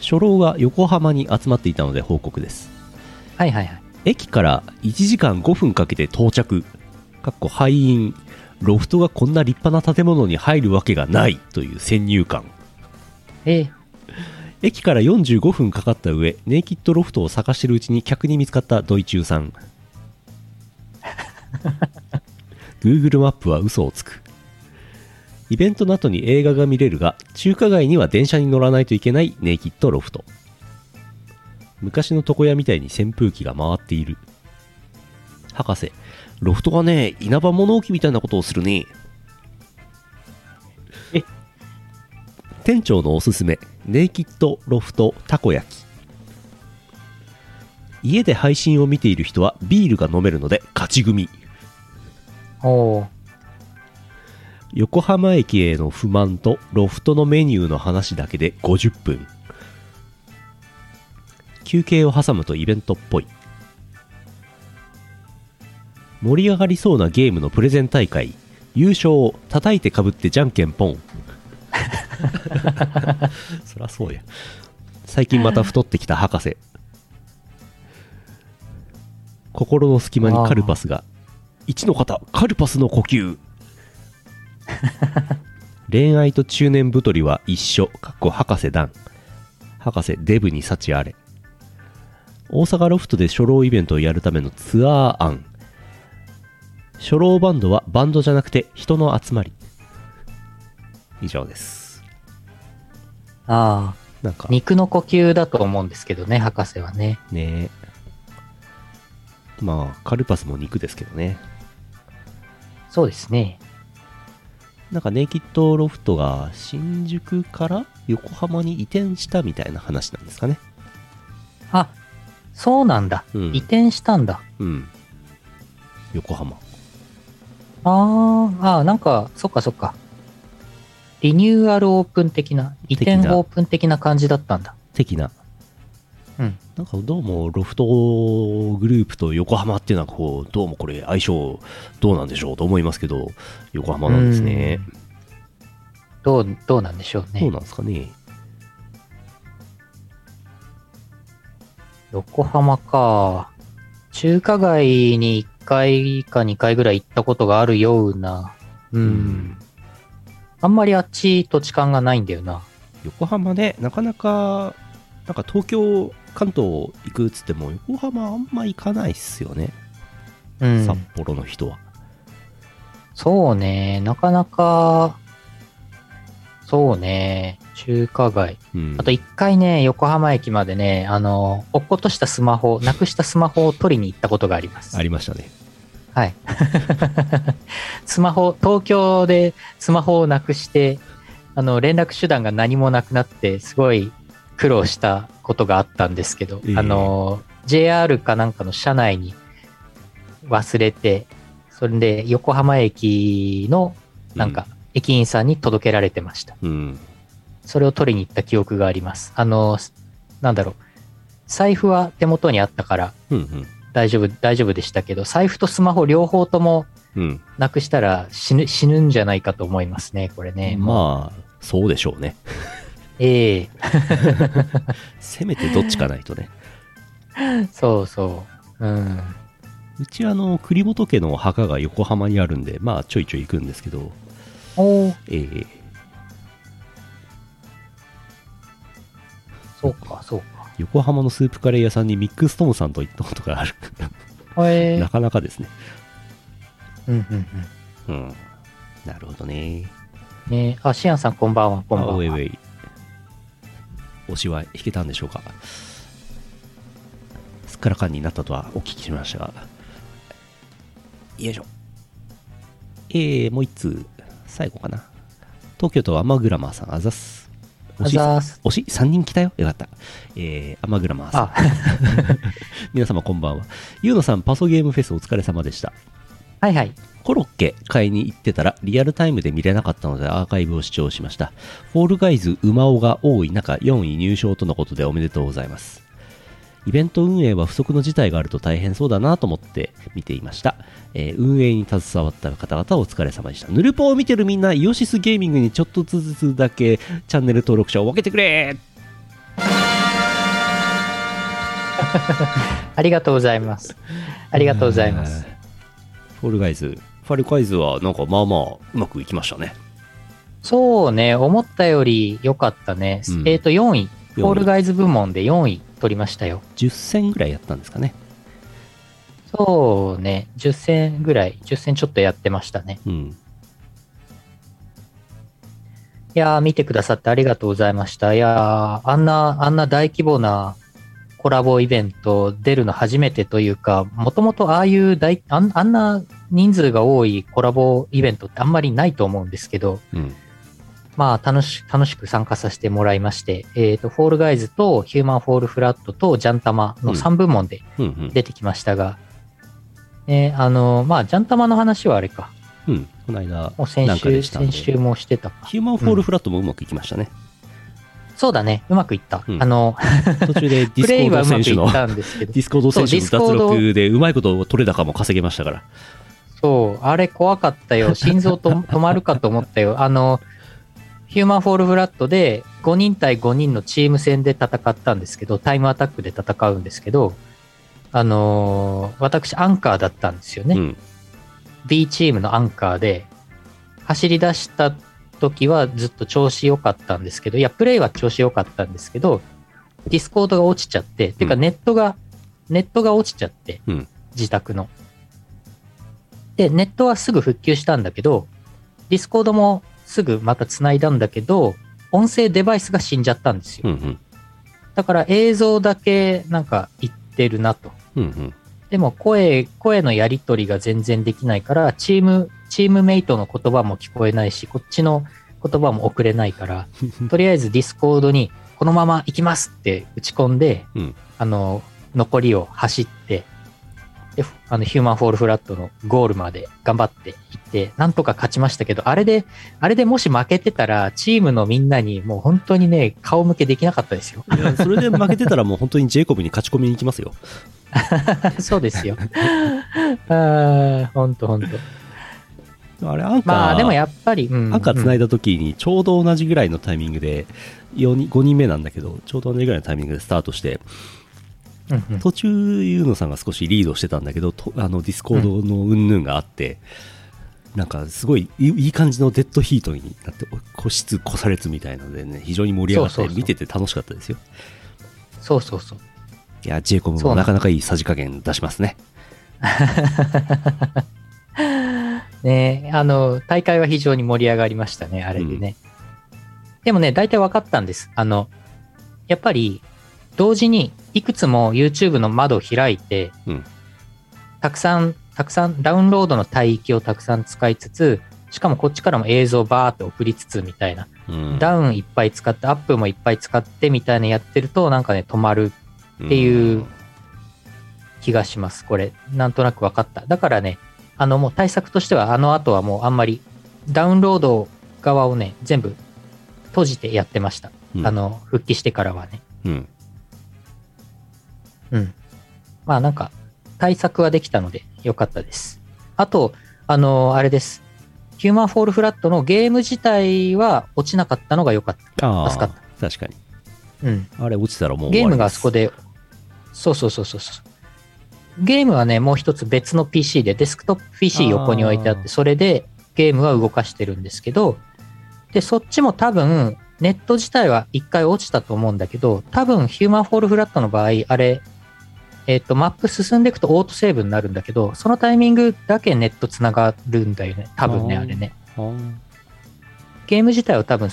初老が横浜に集まっていたので報告です。はいはいはい。駅から1時間5分かけて到着、廃院、ロフトがこんな立派な建物に入るわけがないという先入観。駅から45分かかった上、ネイキッドロフトを探してるうちに客に見つかったドイチューさん。Google マップは嘘をつく。イベントの後に映画が見れるが、中華街には電車に乗らないといけないネイキッドロフト。昔の床屋みたいに扇風機が回っている。博士、ロフトがね、稲葉物置みたいなことをするね。店長のおすすめ、ネイキッドロフトたこ焼き。家で配信を見ている人はビールが飲めるので勝ち組。おー。横浜駅への不満とロフトのメニューの話だけで50分。休憩を挟むとイベントっぽい。盛り上がりそうなゲームのプレゼン大会、優勝を叩いてかぶってじゃんけんぽん。そりゃそうや。最近また太ってきた博士。心の隙間にカルパスが。一の方、カルパスの呼吸。恋愛と中年太りは一緒。博士団。博士デブに幸あれ。大阪ロフトで初老イベントをやるためのツアー案。初老バンドはバンドじゃなくて人の集まり。以上です。ああ、なんか肉の呼吸だと思うんですけどね、博士はね。ねえ、まあカルパスも肉ですけどね。そうですね。なんかネイキッドロフトが新宿から横浜に移転したみたいな話なんですかね。あ、そうなんだ、うん、移転したんだ。うん、横浜。なんかそっかそっか、リニューアルオープン的な、移転オープン的な感じだったんだ。的な、うん、なんかどうもロフトグループと横浜っていうのはこうどうもこれ相性どうなんでしょうと思いますけど、横浜なんですね。どうなんでしょうね。どうなんですかね。横浜か。中華街に1回か2回ぐらい行ったことがあるような。あんまりあっち土地感がないんだよな。横浜ね、なかなか、なんか東京、関東行くっつっても、横浜あんま行かないっすよね。札幌の人は。そうね、なかなか、そうね、中華街。あと一回ね、横浜駅までね、落っことしたスマホ、なくしたスマホを取りに行ったことがあります。ありましたね。はい。スマホ、東京でスマホをなくして、連絡手段が何もなくなって、すごい苦労したことがあったんですけど、JR かなんかの車内に忘れて、それで横浜駅のなんか駅員さんに届けられてました。それを取りに行った記憶があります。なんだろう、財布は手元にあったから、大丈夫でしたけど、財布とスマホ両方ともなくしたら死ぬんじゃないかと思いますね、これね。まあそうでしょうね。せめてどっちかないとね。そうそう、うち栗本家の墓が横浜にあるんで、まあちょいちょい行くんですけど、そうかそうか。横浜のスープカレー屋さんにミックストムさんと行ったことがある。なかなかですね。なるほどね。シアンさんこんばんは。こんばんは。推しは弾けたんでしょうか。すっからかんになったとはお聞きしましたが。よいしょ。もう一通最後かな。東京都アマグラマーさん、あざす。推し3人来たよ。よかった。アマグラマーさん。皆様こんばんは。ゆうのさん、パソゲームフェスお疲れ様でした。はいはい。コロッケ買いに行ってたらリアルタイムで見れなかったのでアーカイブを視聴しました。フォールガイズ馬尾が多い中4位入賞とのことでおめでとうございます。イベント運営は不測の事態があると大変そうだなと思って見ていました。運営に携わった方々お疲れ様でした。ヌルポを見てるみんな、イオシスゲーミングにちょっとずつだけチャンネル登録者を分けてくれ。ありがとうございます。ありがとうございます。ファルガイズはなんかまあまあうまくいきましたね。そうね、思ったより良かったね。4位。フォールガイズ部門で4位取りましたよ。10戦ぐらいやったんですかね。そうね、10戦ぐらい、10戦ちょっとやってましたね。いやー、見てくださってありがとうございました。いやー、あんな大規模なコラボイベント出るの初めてというか、もともとああいうあんな人数が多いコラボイベントってあんまりないと思うんですけど、まあ、楽しく参加させてもらいまして、フォールガイズとヒューマンフォールフラットとジャンタマの3部門で出てきましたが、まあ、ジャンタマの話はあれか。この間、先週もしてたか。ヒューマンフォールフラットもうまくいきましたね。そうだね、うまくいった。途中でディスコード選手の、脱力でうまいこと取れ高も稼げましたから。そう、あれ怖かったよ。心臓と止まるかと思ったよ。ヒューマンフォールフラットで5人対5人のチーム戦で戦ったんですけど、タイムアタックで戦うんですけど、私アンカーだったんですよね。B チームのアンカーで、走り出した時はずっと調子良かったんですけど、いや、プレイは調子良かったんですけど、ディスコードが落ちちゃって、てかネットが落ちちゃって、自宅の。で、ネットはすぐ復旧したんだけど、ディスコードもすぐまた繋いだんだけど、音声デバイスが死んじゃったんですよ。だから映像だけなんか言ってるなと。でも声のやり取りが全然できないから、チームメイトの言葉も聞こえないし、こっちの言葉も送れないから、とりあえずディスコードにこのまま行きますって打ち込んで、残りを走って、ヒューマンフォールフラットのゴールまで頑張っていって、なんとか勝ちましたけど、あれでもし負けてたら、チームのみんなにもう本当にね、顔向けできなかったですよ。いや、それで負けてたらもう本当にJ:COMに勝ち込みに行きますよ。そうですよ。本当本当。あれアンカー、まあでもやっぱり、アンカー繋いだ時にちょうど同じぐらいのタイミングで5人目なんだけど、ちょうど同じぐらいのタイミングでスタートして。途中ユーノさんが少しリードしてたんだけど、ディスコードの云々があって、なんかすごいいい感じのデッドヒートになって、個室個されつみたいなのでね、非常に盛り上がって見てて楽しかったですよ。そうそうそう。いや、J:COM もなかなかいいさじ加減出しますね。ね、大会は非常に盛り上がりましたね、あれでね。でもね、大体分かったんです。やっぱり同時にいくつも YouTube の窓を開いて、たくさんダウンロードの帯域をたくさん使いつつ、しかもこっちからも映像をバーって送りつつみたいな、ダウンいっぱい使ってアップもいっぱい使ってみたいなやってると、なんかね止まるっていう気がします。これなんとなく分かった。だからね、もう対策としては、後はもうあんまりダウンロード側をね全部閉じてやってました、復帰してからはね。まあなんか対策はできたので良かったです。あと、あれです。ヒューマンフォールフラットのゲーム自体は落ちなかったのが良かった。助かった。確かに。あれ落ちたらもう終わりです。ゲームがあそこで、そう。ゲームはね、もう一つ別の PC で、デスクトップ PC 横に置いてあって、それでゲームは動かしてるんですけど、で、そっちも多分、ネット自体は一回落ちたと思うんだけど、多分ヒューマンフォールフラットの場合、あれ、マップ進んでいくとオートセーブになるんだけど、そのタイミングだけネットつながるんだよね、多分ね、あれね。ゲーム自体は多分、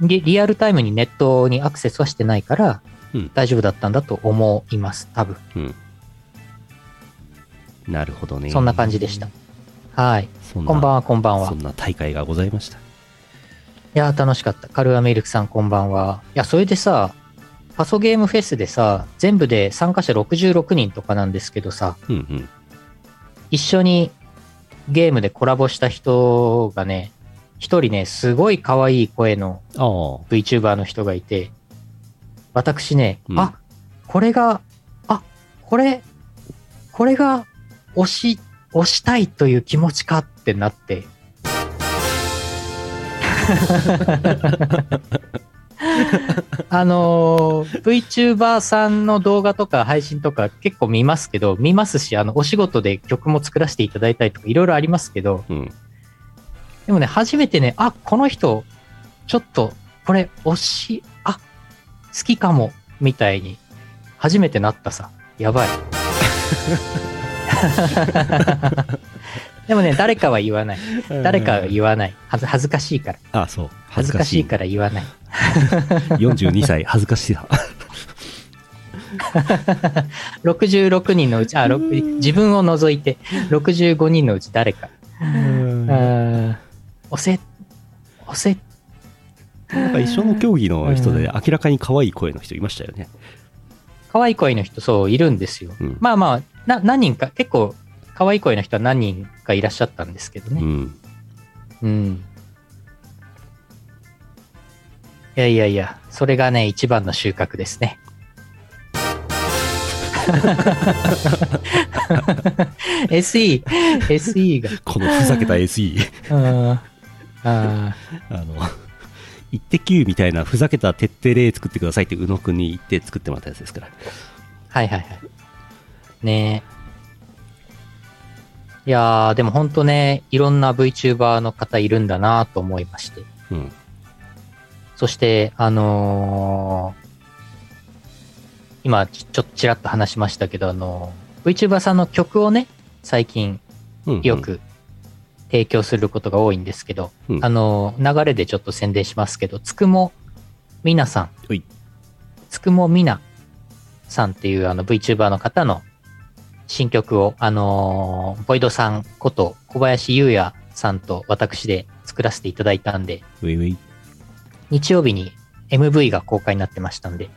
リアルタイムにネットにアクセスはしてないから、大丈夫だったんだと思います、多分。なるほどね。そんな感じでした。はい。こんばんは。そんな大会がございました。いや、楽しかった。カルアミルクさん、こんばんは。いや、それでさ、パソゲームフェスでさ、全部で参加者66人とかなんですけどさ、一緒にゲームでコラボした人がね、一人ね、すごい可愛い声の VTuber の人がいて、私ね、これが推したいという気持ちかってなって。VTuber さんの動画とか配信とか結構見ますし、お仕事で曲も作らせていただいたりとかいろいろありますけど、でもね、初めてね、この人ちょっとこれ好きかもみたいに初めてなったさ。やばい。でもね、誰かは言わない。恥ずかしいから。そう。恥ずかしいから言わない。42歳、恥ずかしいな。66人のうち、自分を除いて、65人のうち誰か。押せ。なんか一緒の競技の人で、明らかに可愛い声の人いましたよね。可愛い声の人、そう、いるんですよ。何人か、結構、可愛い声の人は何人かいらっしゃったんですけどね。いや、それがね、一番の収穫ですね。SE が。このふざけた SE。イッテ Q みたいなふざけた徹底例作ってくださいって、宇野くんに言って作ってもらったやつですから。はい。ねえ。いやー、でも本当ね、いろんな VTuber の方いるんだなと思いまして、そして今ちょっとちらっと話しましたけど、VTuber さんの曲をね、最近よく提供することが多いんですけど、流れでちょっと宣伝しますけど、つくもみなさん、つくもみなさんっていうVTuber の方の新曲を、ボイドさんこと小林優也さんと私で作らせていただいたんで、日曜日に MV が公開になってましたんで、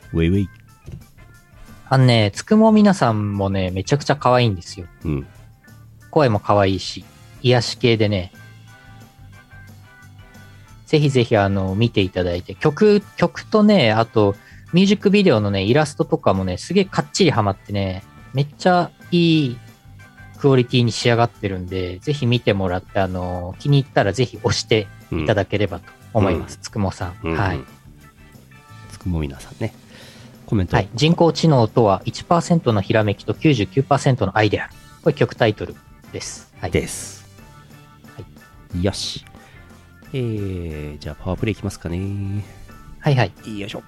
つくも皆さんもね、めちゃくちゃ可愛いんですよ。うん、声も可愛いし、癒し系でね、ぜひぜひ見ていただいて、曲とね、あとミュージックビデオのね、イラストとかもね、すげえかっちりハマってね、めっちゃいいクオリティに仕上がってるんで、ぜひ見てもらって、気に入ったらぜひ押していただければと思います。つくもさん、うん、はい、つくも皆さんね、コメント、はい、人工知能とは 1% のひらめきと 99% の愛である。これ曲タイトルです、はい、です、はい、よし、じゃあパワープレイいきますかね。はいはい、よいしょ。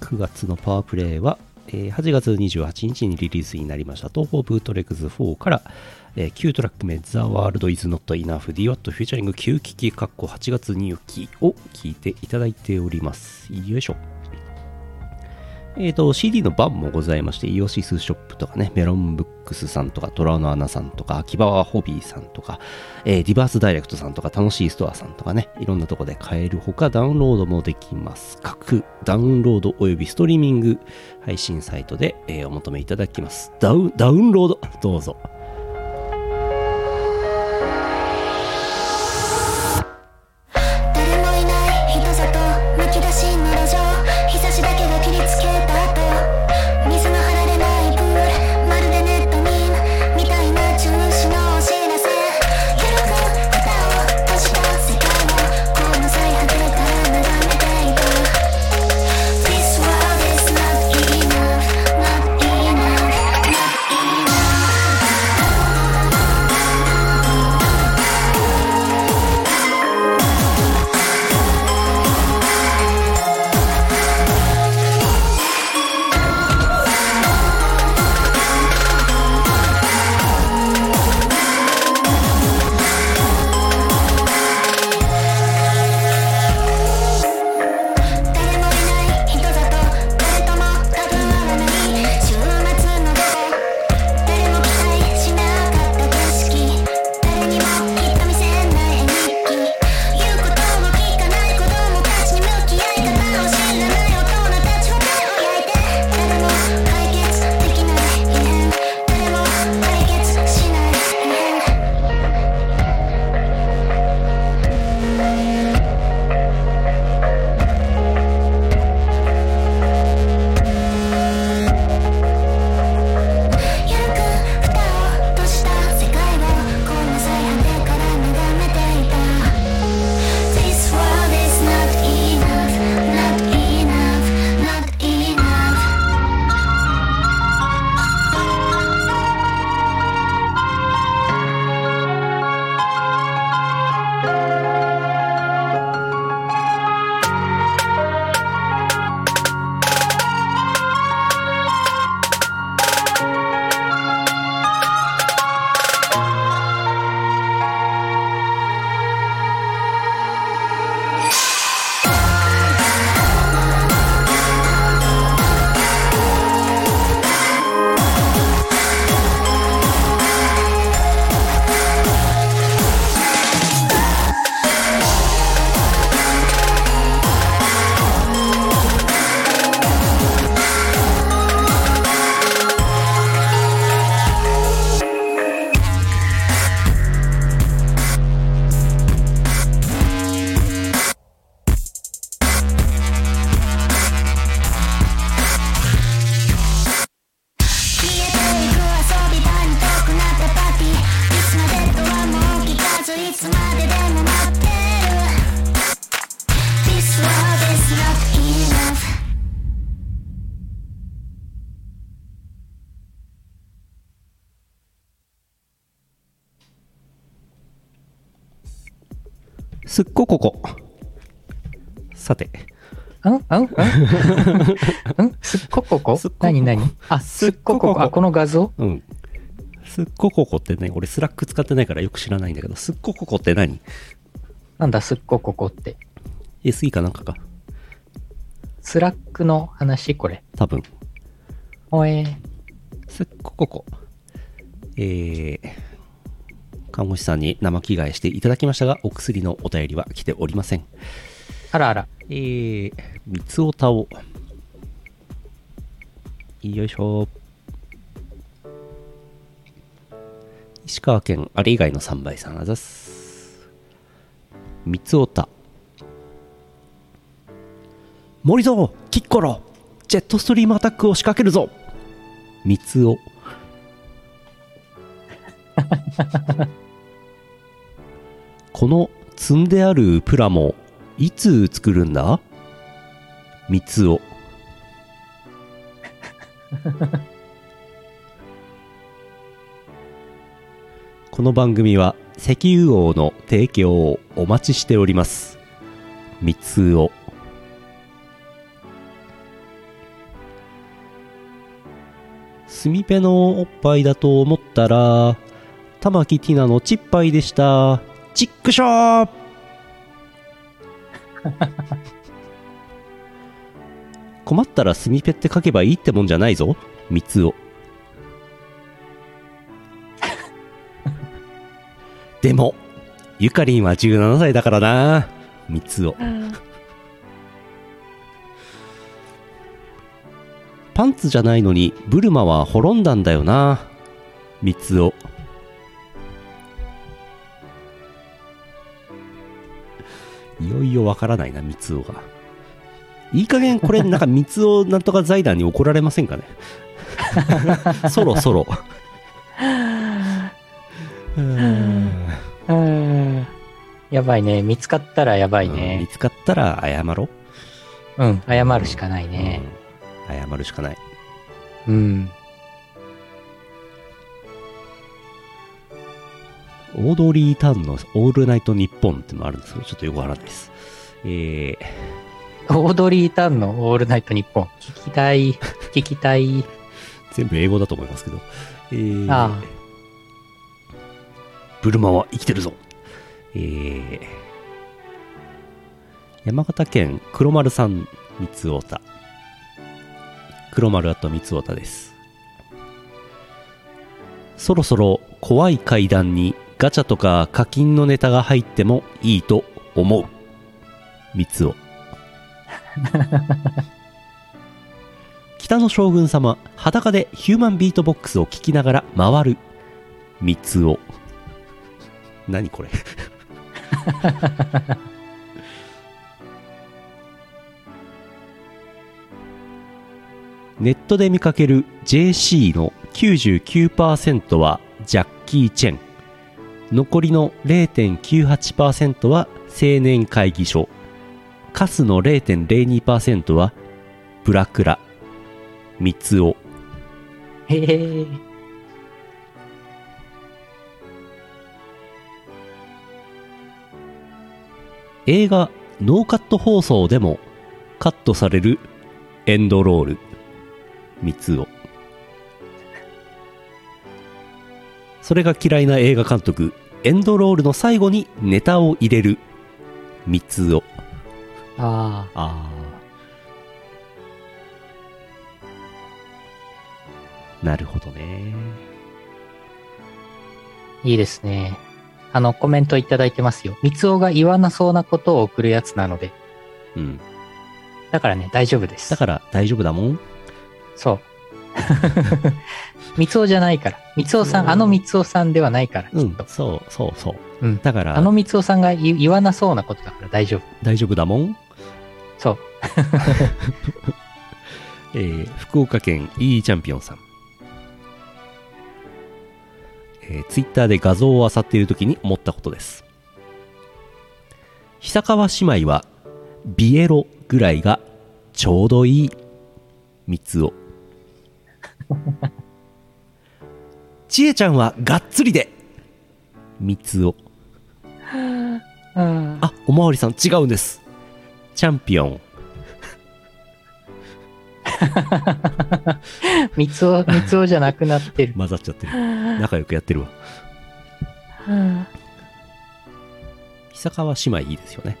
9月のパワープレイは8月28日にリリースになりましたTOHO BOOTLEGS4 から9トラック目 The World Is Not Enough DWAT フューチャリング9機器8月入機を聴いていただいております。よいしょ。CD の版もございまして、イオシスショップとかね、メロンブックスさんとか、トラノアナさんとか、秋葉ホビーさんとか、リバースダイレクトさんとか、楽しいストアさんとかね、いろんなとこで買えるほか、ダウンロードもできます。各ダウンロードおよびストリーミング配信サイトで、お求めいただきます。ダウンロードどうぞ。すっこここ。さて。すっこここ何あ、すっこここ。あ、この画像、うん。すっこここってね、俺スラック使ってないからよく知らないんだけど、すっこここって何なんだ、すっこここって。SE かなんかか。スラックの話これ。多分。おすっこここ。看護師さんに生着替えしていただきましたが、お薬のお便りは来ておりません。あらあら。三つおたをよいしょ。石川県、あれ以外の3倍さん、あざす。三つおた、森蔵、キッコロ、ジェットストリームアタックを仕掛けるぞ。三つおこの積んであるプラモいつ作るんだ？三つおこの番組は石油王の提供をお待ちしております。三つお。スミペのおっぱいだと思ったら玉木ティナのチッパイでした。チックショー困ったらスミペって書けばいいってもんじゃないぞ、みつおでもゆかりんは17歳だからな、みつおパンツじゃないのにブルマは滅んだんだよな、みつお。いよいよわからないな、三つおが。いい加減これなんか三つおなんとか財団に怒られませんかねそろそろやばいね、見つかったらやばいね、見つかったら謝ろう。うん、謝るしかないね、謝るしかない。うん。オードリー・タンのオールナイトニッポンってのもあるんですけど、ちょっとよくわからないです。オードリー・タンのオールナイトニッポン。聞きたい。聞きたい。全部英語だと思いますけど。ああ。ブルマは生きてるぞ。山形県黒丸さん、三つおた。黒丸あと三つおたです。そろそろ怖い階段にガチャとか課金のネタが入ってもいいと思う。三つお北の将軍様、裸でヒューマンビートボックスを聞きながら回る。三つお何これネットで見かける JC の 99% はジャッキー・チェン、残りの 0.98% は青年会議所、カスの 0.02% はブラクラ。三つお。へえ。映画ノーカット放送でもカットされるエンドロール。三つお。それが嫌いな映画監督、エンドロールの最後にネタを入れる。三つお。ああ。なるほどね。いいですね。コメントいただいてますよ。三つおが言わなそうなことを送るやつなので。うん。だからね、大丈夫です。だから大丈夫だもん。そう。三つおじゃないから、三つおさん、あの三つおさんではないから、うん、きっと。そうそうそう、うん、だからあの三つおさんが言わなそうなことだから大丈夫、大丈夫だもん。そう、福岡県いいチャンピオンさん、ツイッターで画像を漁っているときに思ったことです。久川姉妹はビエロぐらいがちょうどいい。三つおちえちゃんはがっつりで。みつお。あ、おまわりさん違うんです、チャンピオンみつお、みつおじゃなくなってる混ざっちゃってる、仲良くやってるわ久川姉妹いいですよね。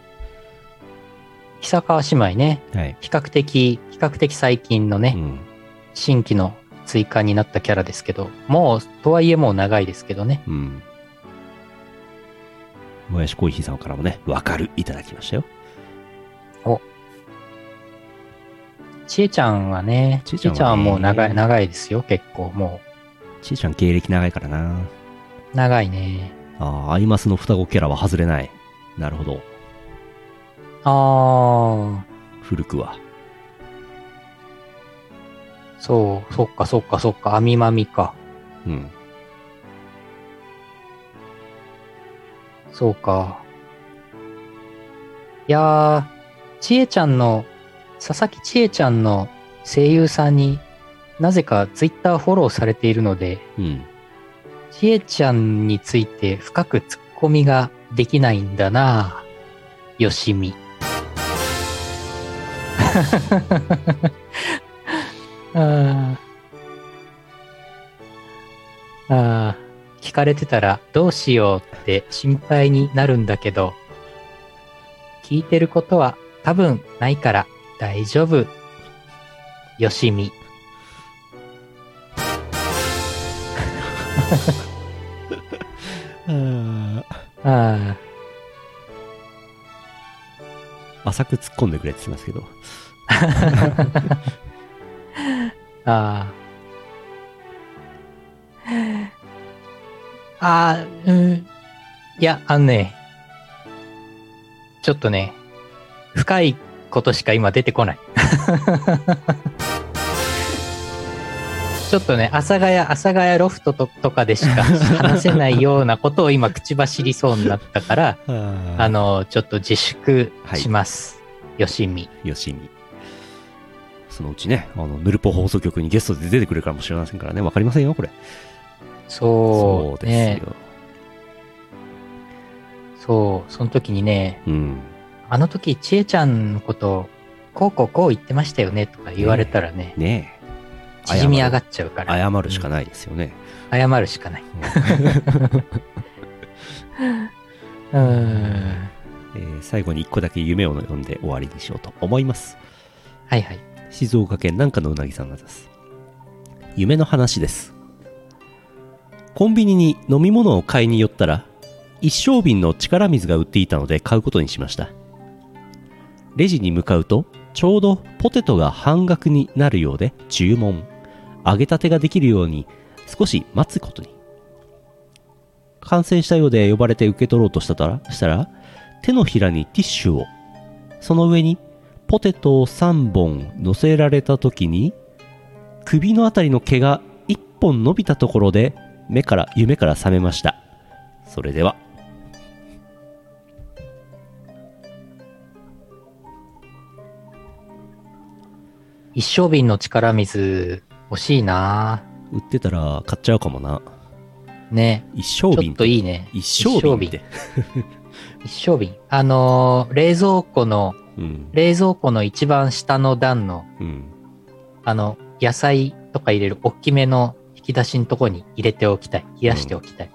久川姉妹ね、はい、比較的最近のね、うん、新規の追加になったキャラですけど、もうとはいえもう長いですけどね。うん。もやしコーヒーさんからもね、わかるいただきましたよ。お。ちえちゃんはね、ちえちゃんはもう長いですよ、結構もう。ちえちゃん芸歴長いからな。長いね。ああ、アイマスの双子キャラは外れない。なるほど。ああ。古くは。そう、そっか、アミマミか。うん。そうか。いやー、ちえちゃんの、佐々木ちえちゃんの声優さんになぜかツイッターフォローされているので、うん、ちえちゃんについて深くツッコミができないんだなぁ、よしみ。ああ、聞かれてたらどうしようって心配になるんだけど、聞いてることは多分ないから大丈夫、よしみ。ああ、浅く突っ込んでくれって言ってますけど。ああ、うん。いや、あのね、ちょっとね、深いことしか今出てこない。ちょっとね、阿佐ヶ谷ロフトとかでしか話せないようなことを今口走りそうになったから、ちょっと自粛します。はい、よしみ。そのうちね、ヌルポ放送局にゲストで出てくるかもしれませんからね、わかりませんよ、これ。そうですよ。ね、そう、その時にね、うん、あの時、ちえちゃんのこと、こう言ってましたよね、とか言われたらね、ね、縮み上がっちゃうから。謝るしかないですよね。うん、謝るしかない。最後に1個だけ夢を読んで終わりにしようと思います。はいはい。静岡県南下のうなぎさんがです。夢の話です。コンビニに飲み物を買いに寄ったら、一升瓶の力水が売っていたので買うことにしました。レジに向かうと、ちょうどポテトが半額になるようで注文、揚げたてができるように少し待つことに。完成したようで呼ばれて受け取ろうとしたら手のひらにティッシュを、その上にポテトを3本乗せられたときに、首のあたりの毛が1本伸びたところで夢から覚めました。それでは。一升瓶の力水欲しいな。売ってたら買っちゃうかもな。ね。一升瓶ちょっといいね。一升瓶。冷蔵庫の一番下の段の、野菜とか入れる大きめの引き出しのとこに入れておきたい。冷やしておきたい。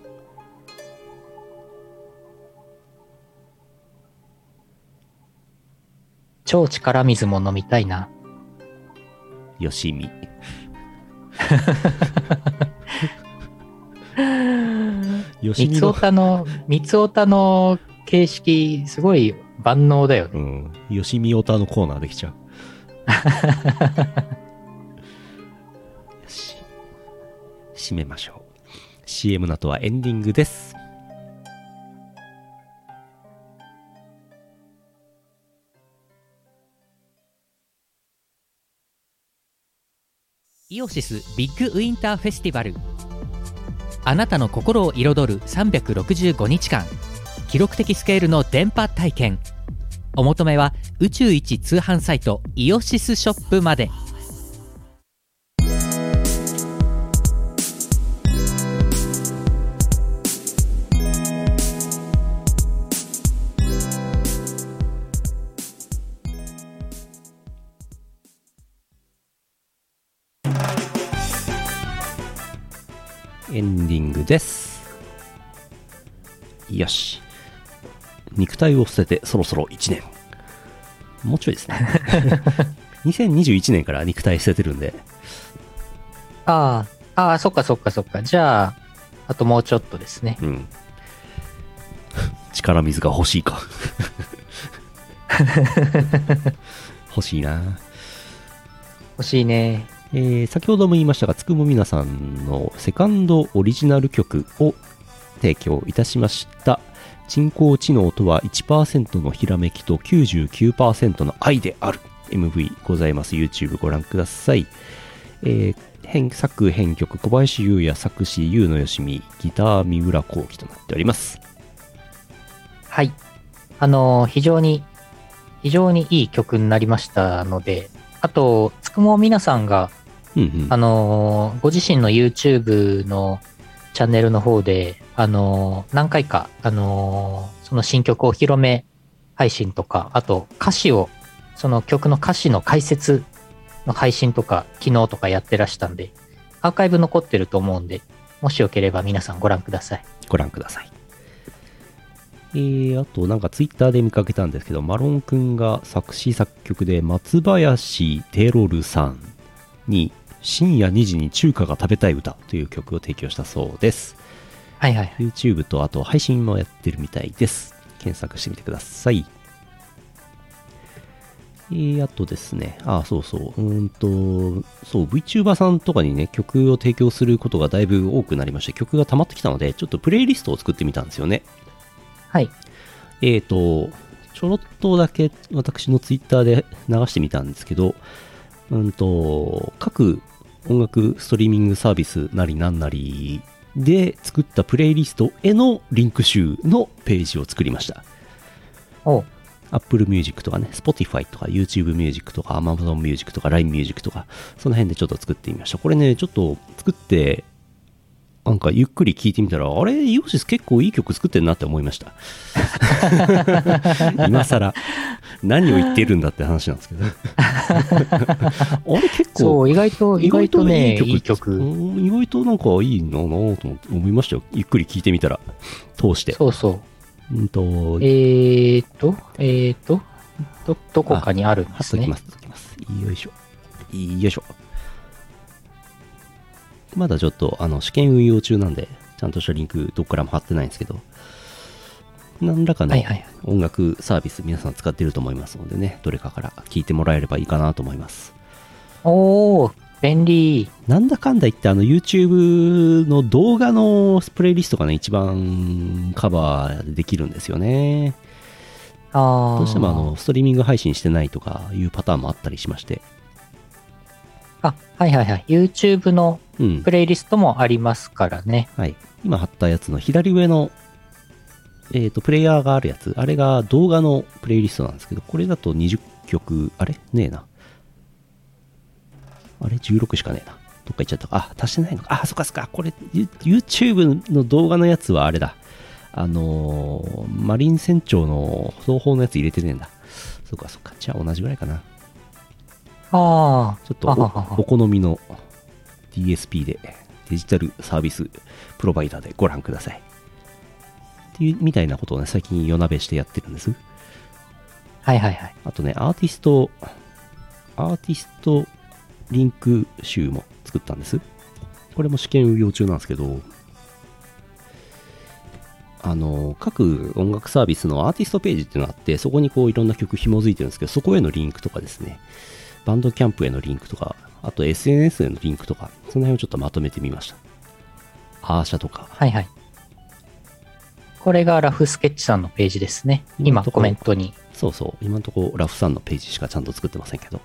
超力水も飲みたいな。よしみ。三つおたの形式、すごい万能だよね。うん。よしみおたのコーナーできちゃう。よし。締めましょう。CM の後はエンディングです。イオシスビッグウィンターフェスティバル。あなたの心を彩る365日間。記録的スケールの電波体験。お求めは宇宙一通販サイトイオシスショップまで。エンディングです。よし。肉体を捨ててそろそろ1年。もうちょいですね。2021年から肉体捨ててるんで。ああ、そっか。じゃあ、あともうちょっとですね。うん。力水が欲しいか。欲しいな。欲しいね。先ほども言いましたが、つくもみなさんのセカンドオリジナル曲を提供いたしました。人工知能とは 1% のひらめきと 99% の愛である MV ございます。 YouTube ご覧ください。作編曲小林優也、作詞優野よしみ、ギター三浦幸喜となっております。はい、非常にいい曲になりましたので、あとつくもみなさんが、ご自身の YouTube のチャンネルの方で、何回か、その新曲を広め配信とか、あと歌詞を、その曲の歌詞の解説の配信とか、昨日とかやってらしたんで、アーカイブ残ってると思うんで、もしよければ皆さんご覧ください。ご覧ください。あとなんかツイッターで見かけたんですけど、マロンくんが作詞作曲で松林テロルさんに深夜2時に中華が食べたい歌という曲を提供したそうです。はいはい、はい、YouTube とあと配信もやってるみたいです。検索してみてください。あとですね、そう VTuber さんとかにね、曲を提供することがだいぶ多くなりまして、曲が溜まってきたのでちょっとプレイリストを作ってみたんですよね。はい。ちょろっとだけ私のツイッターで流してみたんですけど、各音楽ストリーミングサービスなりなんなりで作ったプレイリストへのリンク集のページを作りました。Apple Music とかね、Spotify とか YouTube Music とか Amazon Music とか LINE Music とか、その辺でちょっと作ってみました。これね、ちょっと作ってなんかゆっくり聞いてみたら、あれイオシス結構いい曲作ってんなって思いました今更何を言ってるんだって話なんですけどあれ結構そう、意外とね、いい曲、意外となんかいいなぁと思いましたよ、ゆっくり聞いてみたら通して。そうそう、どこかにあるんですね。貼っときます。よいしょよいしょ。まだちょっと試験運用中なんで、ちゃんとしたリンクどっからも貼ってないんですけど、何らかの音楽サービス皆さん使っていると思いますのでね、どれかから聞いてもらえればいいかなと思います。おー、便利。なんだかんだ言ってYouTube の動画のプレイリストがね、一番カバーできるんですよね。どうしてもストリーミング配信してないとかいうパターンもあったりしまして。YouTube のプレイリストもありますからね。はい。今貼ったやつの左上の、プレイヤーがあるやつ、あれが動画のプレイリストなんですけど、これだと20曲、あれねえな。あれ ?16 しかねえな。どっか行っちゃったか。あ、足してないのか。あ、そっかそっか。これ、YouTube の動画のやつはあれだ。マリン船長の東宝のやつ入れてねえんだ。そっかそっか。じゃあ同じぐらいかな。ちょっと お好みの DSP で、デジタルサービスプロバイダーでご覧くださいっていうみたいなことをね、最近夜鍋してやってるんです。はいはいはい。あとね、アーティストリンク集も作ったんです。これも試験運用中なんですけど、各音楽サービスのアーティストページっていうのがあって、そこにこういろんな曲紐づいてるんですけど、そこへのリンクとかですね、バンドキャンプへのリンクとか、あと SNS へのリンクとか、その辺をちょっとまとめてみました。アーシャとか。はいはい。これがラフスケッチさんのページですね。今コメントに。そうそう。今のところラフさんのページしかちゃんと作ってませんけど。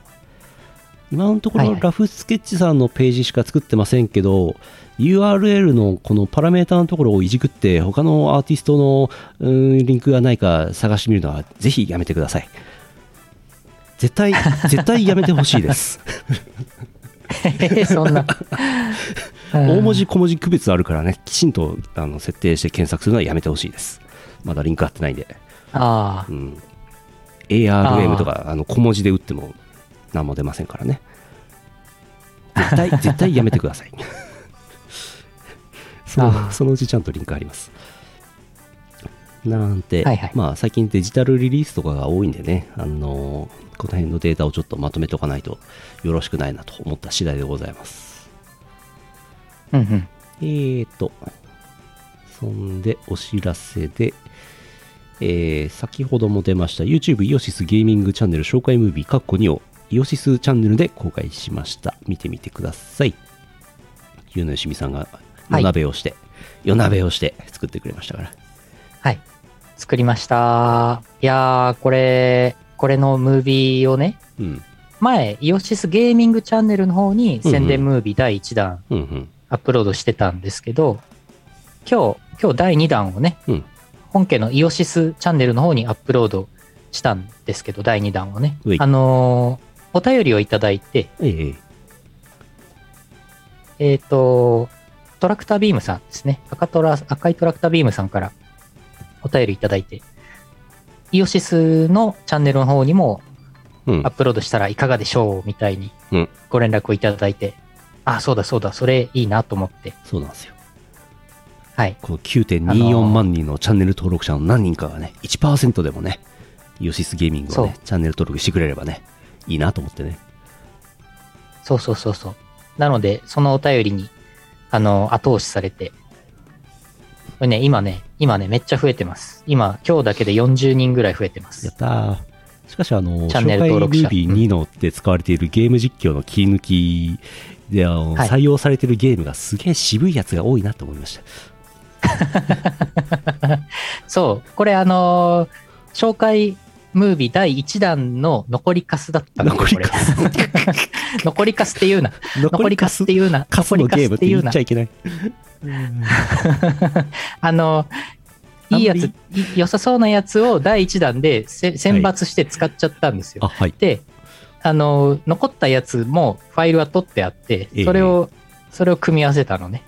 今のところラフスケッチさんのページしか作ってませんけど、はいはい、URL のこのパラメータのところをいじくって、他のアーティストのリンクがないか探してみるのはぜひやめてください。絶対やめてほしいですそんな大文字小文字区別あるからね、きちんと設定して検索するのはやめてほしいです。まだリンク貼ってないんで。ARM とか小文字で打っても何も出ませんからね。絶対やめてくださいそのうちちゃんとリンクありますなんて、はいはい。まあ最近デジタルリリースとかが多いんでね、この辺のデータをちょっとまとめておかないとよろしくないなと思った次第でございます。うんうん。そんでお知らせで、先ほども出ました YouTube イオシスゲーミングチャンネル紹介ムービー 2をイオシスチャンネルで公開しました。見てみてください。ゆうのよしみさんが夜鍋をして作ってくれましたから。はい、作りました。いやー、これのムービーをね、うん、前イオシスゲーミングチャンネルの方に宣伝ムービー第1弾アップロードしてたんですけど、うんうん、今日第2弾をね、うん、本家のイオシスチャンネルの方にアップロードしたんですけど、第2弾をね、お便りをいただいて、トラクタービームさんですね、赤いトラクタービームさんからお便りいただいて、イオシスのチャンネルの方にもアップロードしたらいかがでしょうみたいにご連絡をいただいて、うん、あ、そうだそうだ、それいいなと思って。そうなんですよ。はい、この 9.24 万人のチャンネル登録者の何人かがね、1% でもね、イオシスゲーミングをね、チャンネル登録してくれればね、いいなと思ってね。そう。なので、そのお便りに、後押しされて、これね、今ね、めっちゃ増えてます。今日だけで40人ぐらい増えてます。やったー。しかし、チャンネル登録者紹介 Ruby2 のって使われているゲーム実況の切り抜きで、はい、採用されているゲームがすげえ渋いやつが多いなと思いました。そう、これ紹介ムービー第1弾の残りカスだったの。残りカスって言うな。カスのゲームって言っちゃいけない。いいやつ、良さそうなやつを第1弾で選抜して使っちゃったんですよ。はい、で、残ったやつもファイルは取ってあって、それを組み合わせたのね、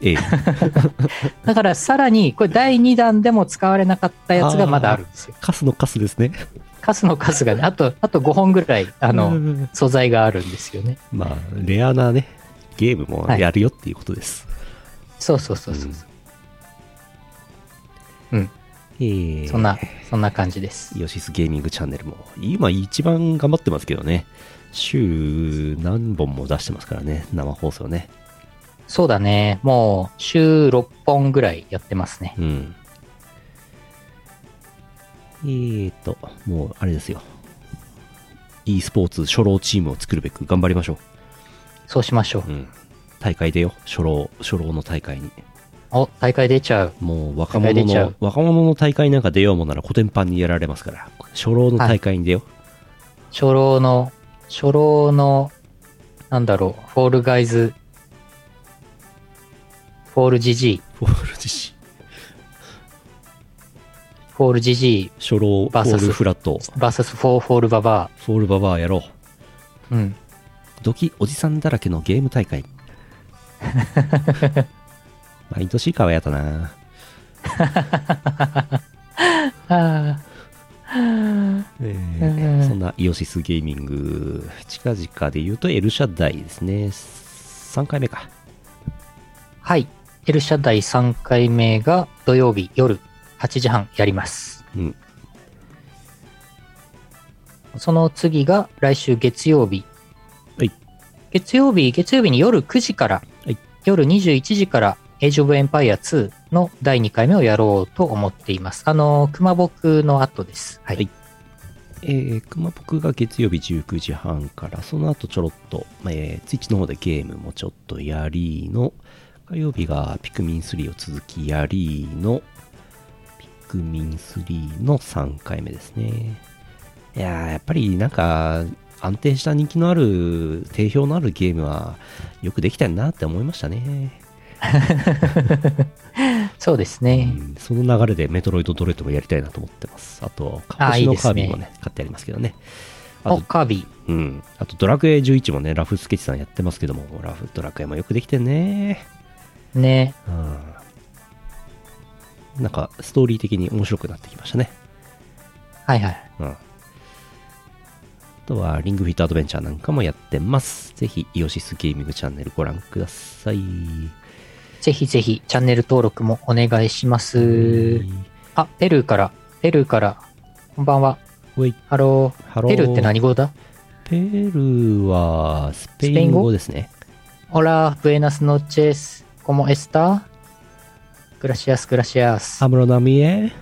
だからさらにこれ第2弾でも使われなかったやつがまだあるんですよ。カスですね。カスがね、あと5本ぐらい素材があるんですよね。まあレアなねゲームもやるよっていうことです。はい、そう、うん、そんな感じです。イオシスゲーミングチャンネルも今一番頑張ってますけどね、週何本も出してますからね、生放送ね。そうだね、もう週6本ぐらいやってますね。うん。もうあれですよ。e スポーツ初老チームを作るべく頑張りましょう。そうしましょう。うん、大会出よ、初老の大会に。お、大会出ちゃう。もう若者の大会なんか出ようもんならコテンパンにやられますから。初老の大会に出よう。はい、初老のなんだろう、フォールガイズ。フォール GG 初老バーサスフォールフラットバーサスフォールババーやろう。うん、ドキおじさんだらけのゲーム大会。毎年かわやったな。そんなイオシスゲーミング、近々で言うとエルシャダイですね、3回目か。はい、エルシャダイ3回目が土曜日夜8時半やります。うん、その次が来週月曜日。はい、月曜日に夜9時から、はい、夜21時からエイジオブエンパイア2の第2回目をやろうと思っています。熊僕の後です。はい。はい、熊僕が月曜日19時半から、その後ちょろっと、Twitch の方でゲームもちょっとやりの、火曜日がピクミン3を続きやりの、ピクミン3の3回目ですね。いやー、やっぱりなんか安定した人気のある定評のあるゲームはよくできたんだなって思いましたね。そうですね、うん、その流れでメトロイドドレッドもやりたいなと思ってます。あとカービィもね、買ってありますけどね。あとカービィ、うん、あとドラクエ11もね、ラフスケッチさんやってますけども、ドラクエもよくできてんねね、うん、なんかストーリー的に面白くなってきましたね。はいはい、うん、あとはリングフィットアドベンチャーなんかもやってます。ぜひイオシスゲーミングチャンネルご覧ください。ぜひチャンネル登録もお願いします。あ、ペルーからこんばんは。ハロー。ペルーって何語だ？ペルーはスペイン語ですね。オラブエナスノチェスコモエスタ？グラシアス。アムロナミエ。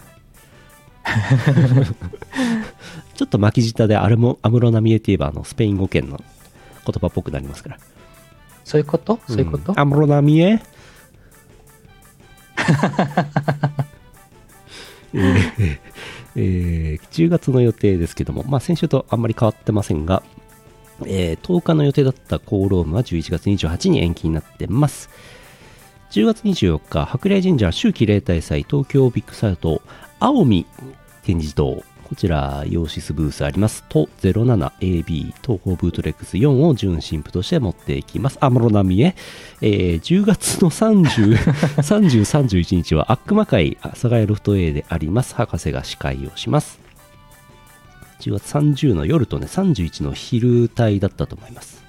ちょっと巻き舌でアムロナミエティーバーのスペイン語圏の言葉っぽくなりますから。そういうこと、うん、そういうことアムロナミエ10月の予定ですけども、まあ、先週とあんまり変わってませんが、10日の予定だったコーロームは11月28日に延期になってます。10月24日白麗神社秋季例大祭東京ビッグサイト青海展示堂、こちらヨーシスブースあります。と 07AB 東方ブートレックス4を準新婦として持っていきます。アムロナミエ、10月の30、31日は悪魔会阿佐ヶ谷ロフト A であります。博士が司会をします。10月30の夜とね31の昼帯だったと思います。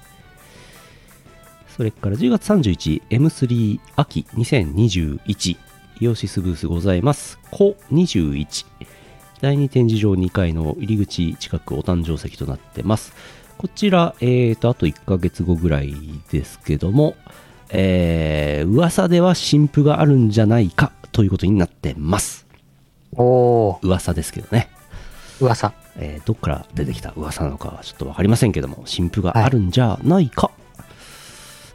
それから10月31 M3 秋2021イオシスブースございます。コ21第2展示場2階の入り口近くお誕生席となってます。こちら、あと1ヶ月後ぐらいですけども、噂では新譜があるんじゃないかということになってます。おー、噂ですけどね。噂、どっから出てきた噂なのかはちょっと分かりませんけども、新譜があるんじゃないか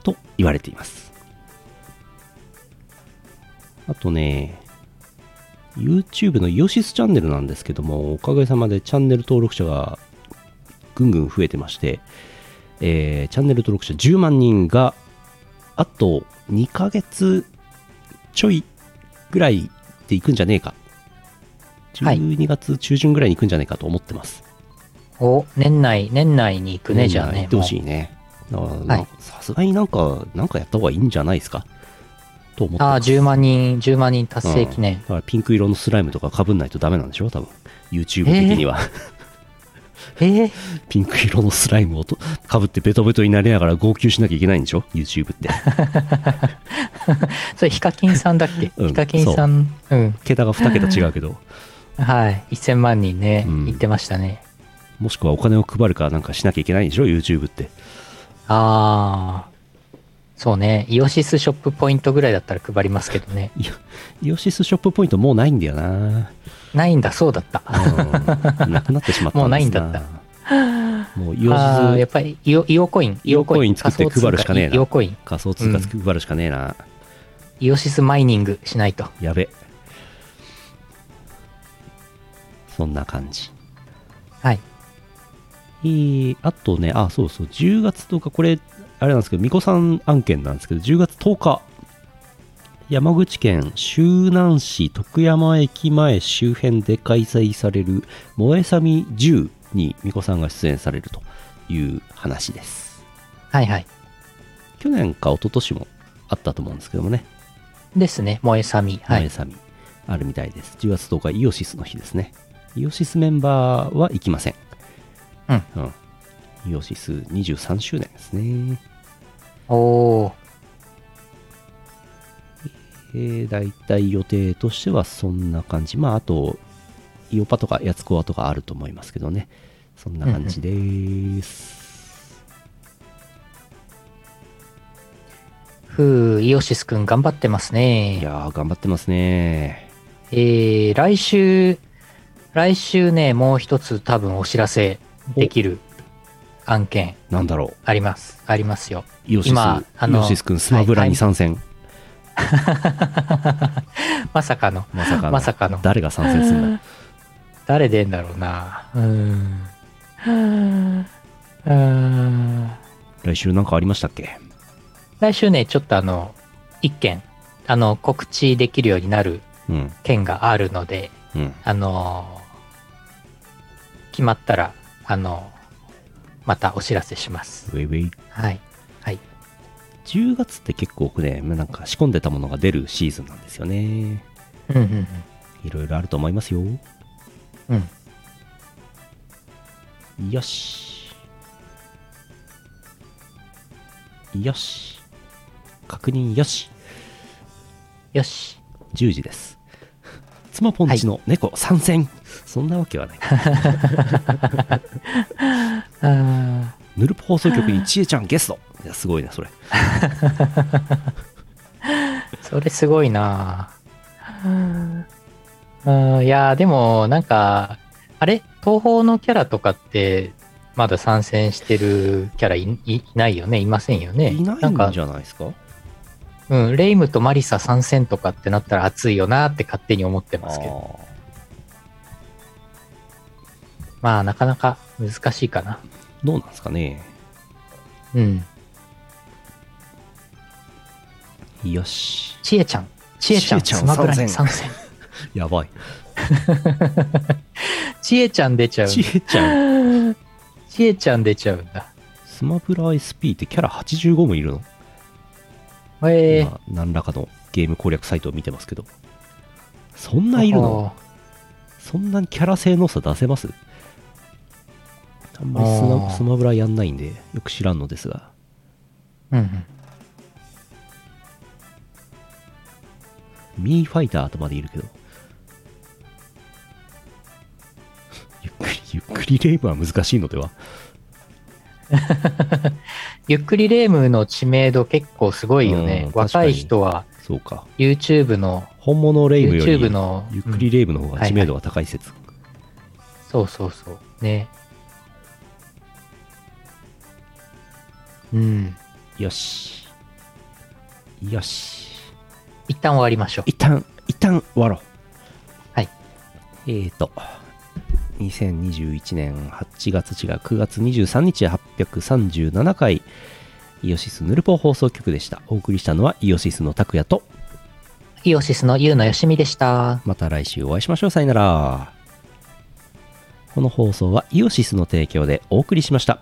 と言われています。あとねYouTube のイオシスチャンネルなんですけども、おかげさまでチャンネル登録者がぐんぐん増えてまして、チャンネル登録者10万人があと2ヶ月ちょいぐらいでいくんじゃねえか、12月中旬ぐらいに行くんじゃねえかと思ってます、はい、お、年内に行くね。じゃあね、行ってほしいね。さすがになんかやった方がいいんじゃないですかと思って。ああ、10万人達成記念、だからピンク色のスライムとか被んないとダメなんでしょ多分 YouTube 的には。ピンク色のスライムを被ってベトベトになりながら号泣しなきゃいけないんでしょ YouTube って。それヒカキンさんだっけ、ヒカキンさん、うん、桁が2桁違うけどはい、1000万人ね、言ってましたね。もしくはお金を配るかなんかしなきゃいけないんでしょ YouTube って。ああ、そうね。イオシスショップポイントぐらいだったら配りますけどね。イオシスショップポイントもうないんだよな。ないんだ、そうだった。なくなってしまったんですな。もうないんだった。もうイオシス、やっぱりイオコイン作って配るしかねえな。イオコイン仮想通貨配るしかねえな、うん。イオシスマイニングしないと。やべ。そんな感じ。はい。あとね、あ、そうそう、10月10日これ。あれなんですけど、みこさん案件なんですけど、10月10日、山口県周南市徳山駅前周辺で開催される萌えさみ10にみこさんが出演されるという話です。はいはい。去年か一昨年もあったと思うんですけどもね。ですね、萌えさみ。萌えさみ、あるみたいです。10月10日、イオシスの日ですね。イオシスメンバーは行きません。うん。うん。イオシス23周年ですね。おー、だいたい予定としてはそんな感じ。まああとイオパとかヤツコアとかあると思いますけどね。そんな感じです、うんうん、イオシスくん頑張ってますね。いやー頑張ってますね。来週ね、もう一つ多分お知らせできる案件なんだろう、ありますよ。イオシス、イオシス君スマブラに参戦、はい、まさかの誰が参戦するんだ。誰でんだろうな。来週なんかありましたっけ。来週ね、ちょっと一件告知できるようになる件があるので、うん、決まったらまたお知らせします。ウェイウェイ。はい。はい。10月って結構ね、なんか仕込んでたものが出るシーズンなんですよね。うんうんうん。いろいろあると思いますよ。うん。よし。よし。確認よし。よし。10時です。妻ポンチの猫参戦、はい、そんなわけはない。ヌルポ放送局にちえちゃんゲスト。いやすごいなそれ。それすごいな。いやでもなんかあれ東宝のキャラとかってまだ参戦してるキャラ いないよねいませんよね。いないんじゃないです か、うん、レイムとマリサ参戦とかってなったら熱いよなって勝手に思ってますけど、まあなかなか難しいかな。どうなんですかね。うん。よし。ちえちゃんスマブラに参戦。やばい。ちえちゃん出ちゃう。ちえちゃん出ちゃうんだ。スマブラ SP ってキャラ85もいるの？今何らかのゲーム攻略サイトを見てますけど、そんないるの？そんなにキャラ性能差出せます？あんまりスマブラやんないんでよく知らんのですが、うんうん、ミーファイターとまでいるけどゆっくりレイムは難しいのでは。ゆっくりレイムの知名度結構すごいよね、うん、若い人は。そうか、 YouTube の本物レイムより YouTube のゆっくりレイムの方が知名度が高い説、うんはいはい、そうそうそうね。うん、よし一旦終わりましょう。一旦終わろう。はい。2021年8月違う9月23日837回イオシスヌルポ放送局でした。お送りしたのはイオシスの拓也とイオシスのゆうのよしみでした。また来週お会いしましょう。さよなら。この放送はイオシスの提供でお送りしました。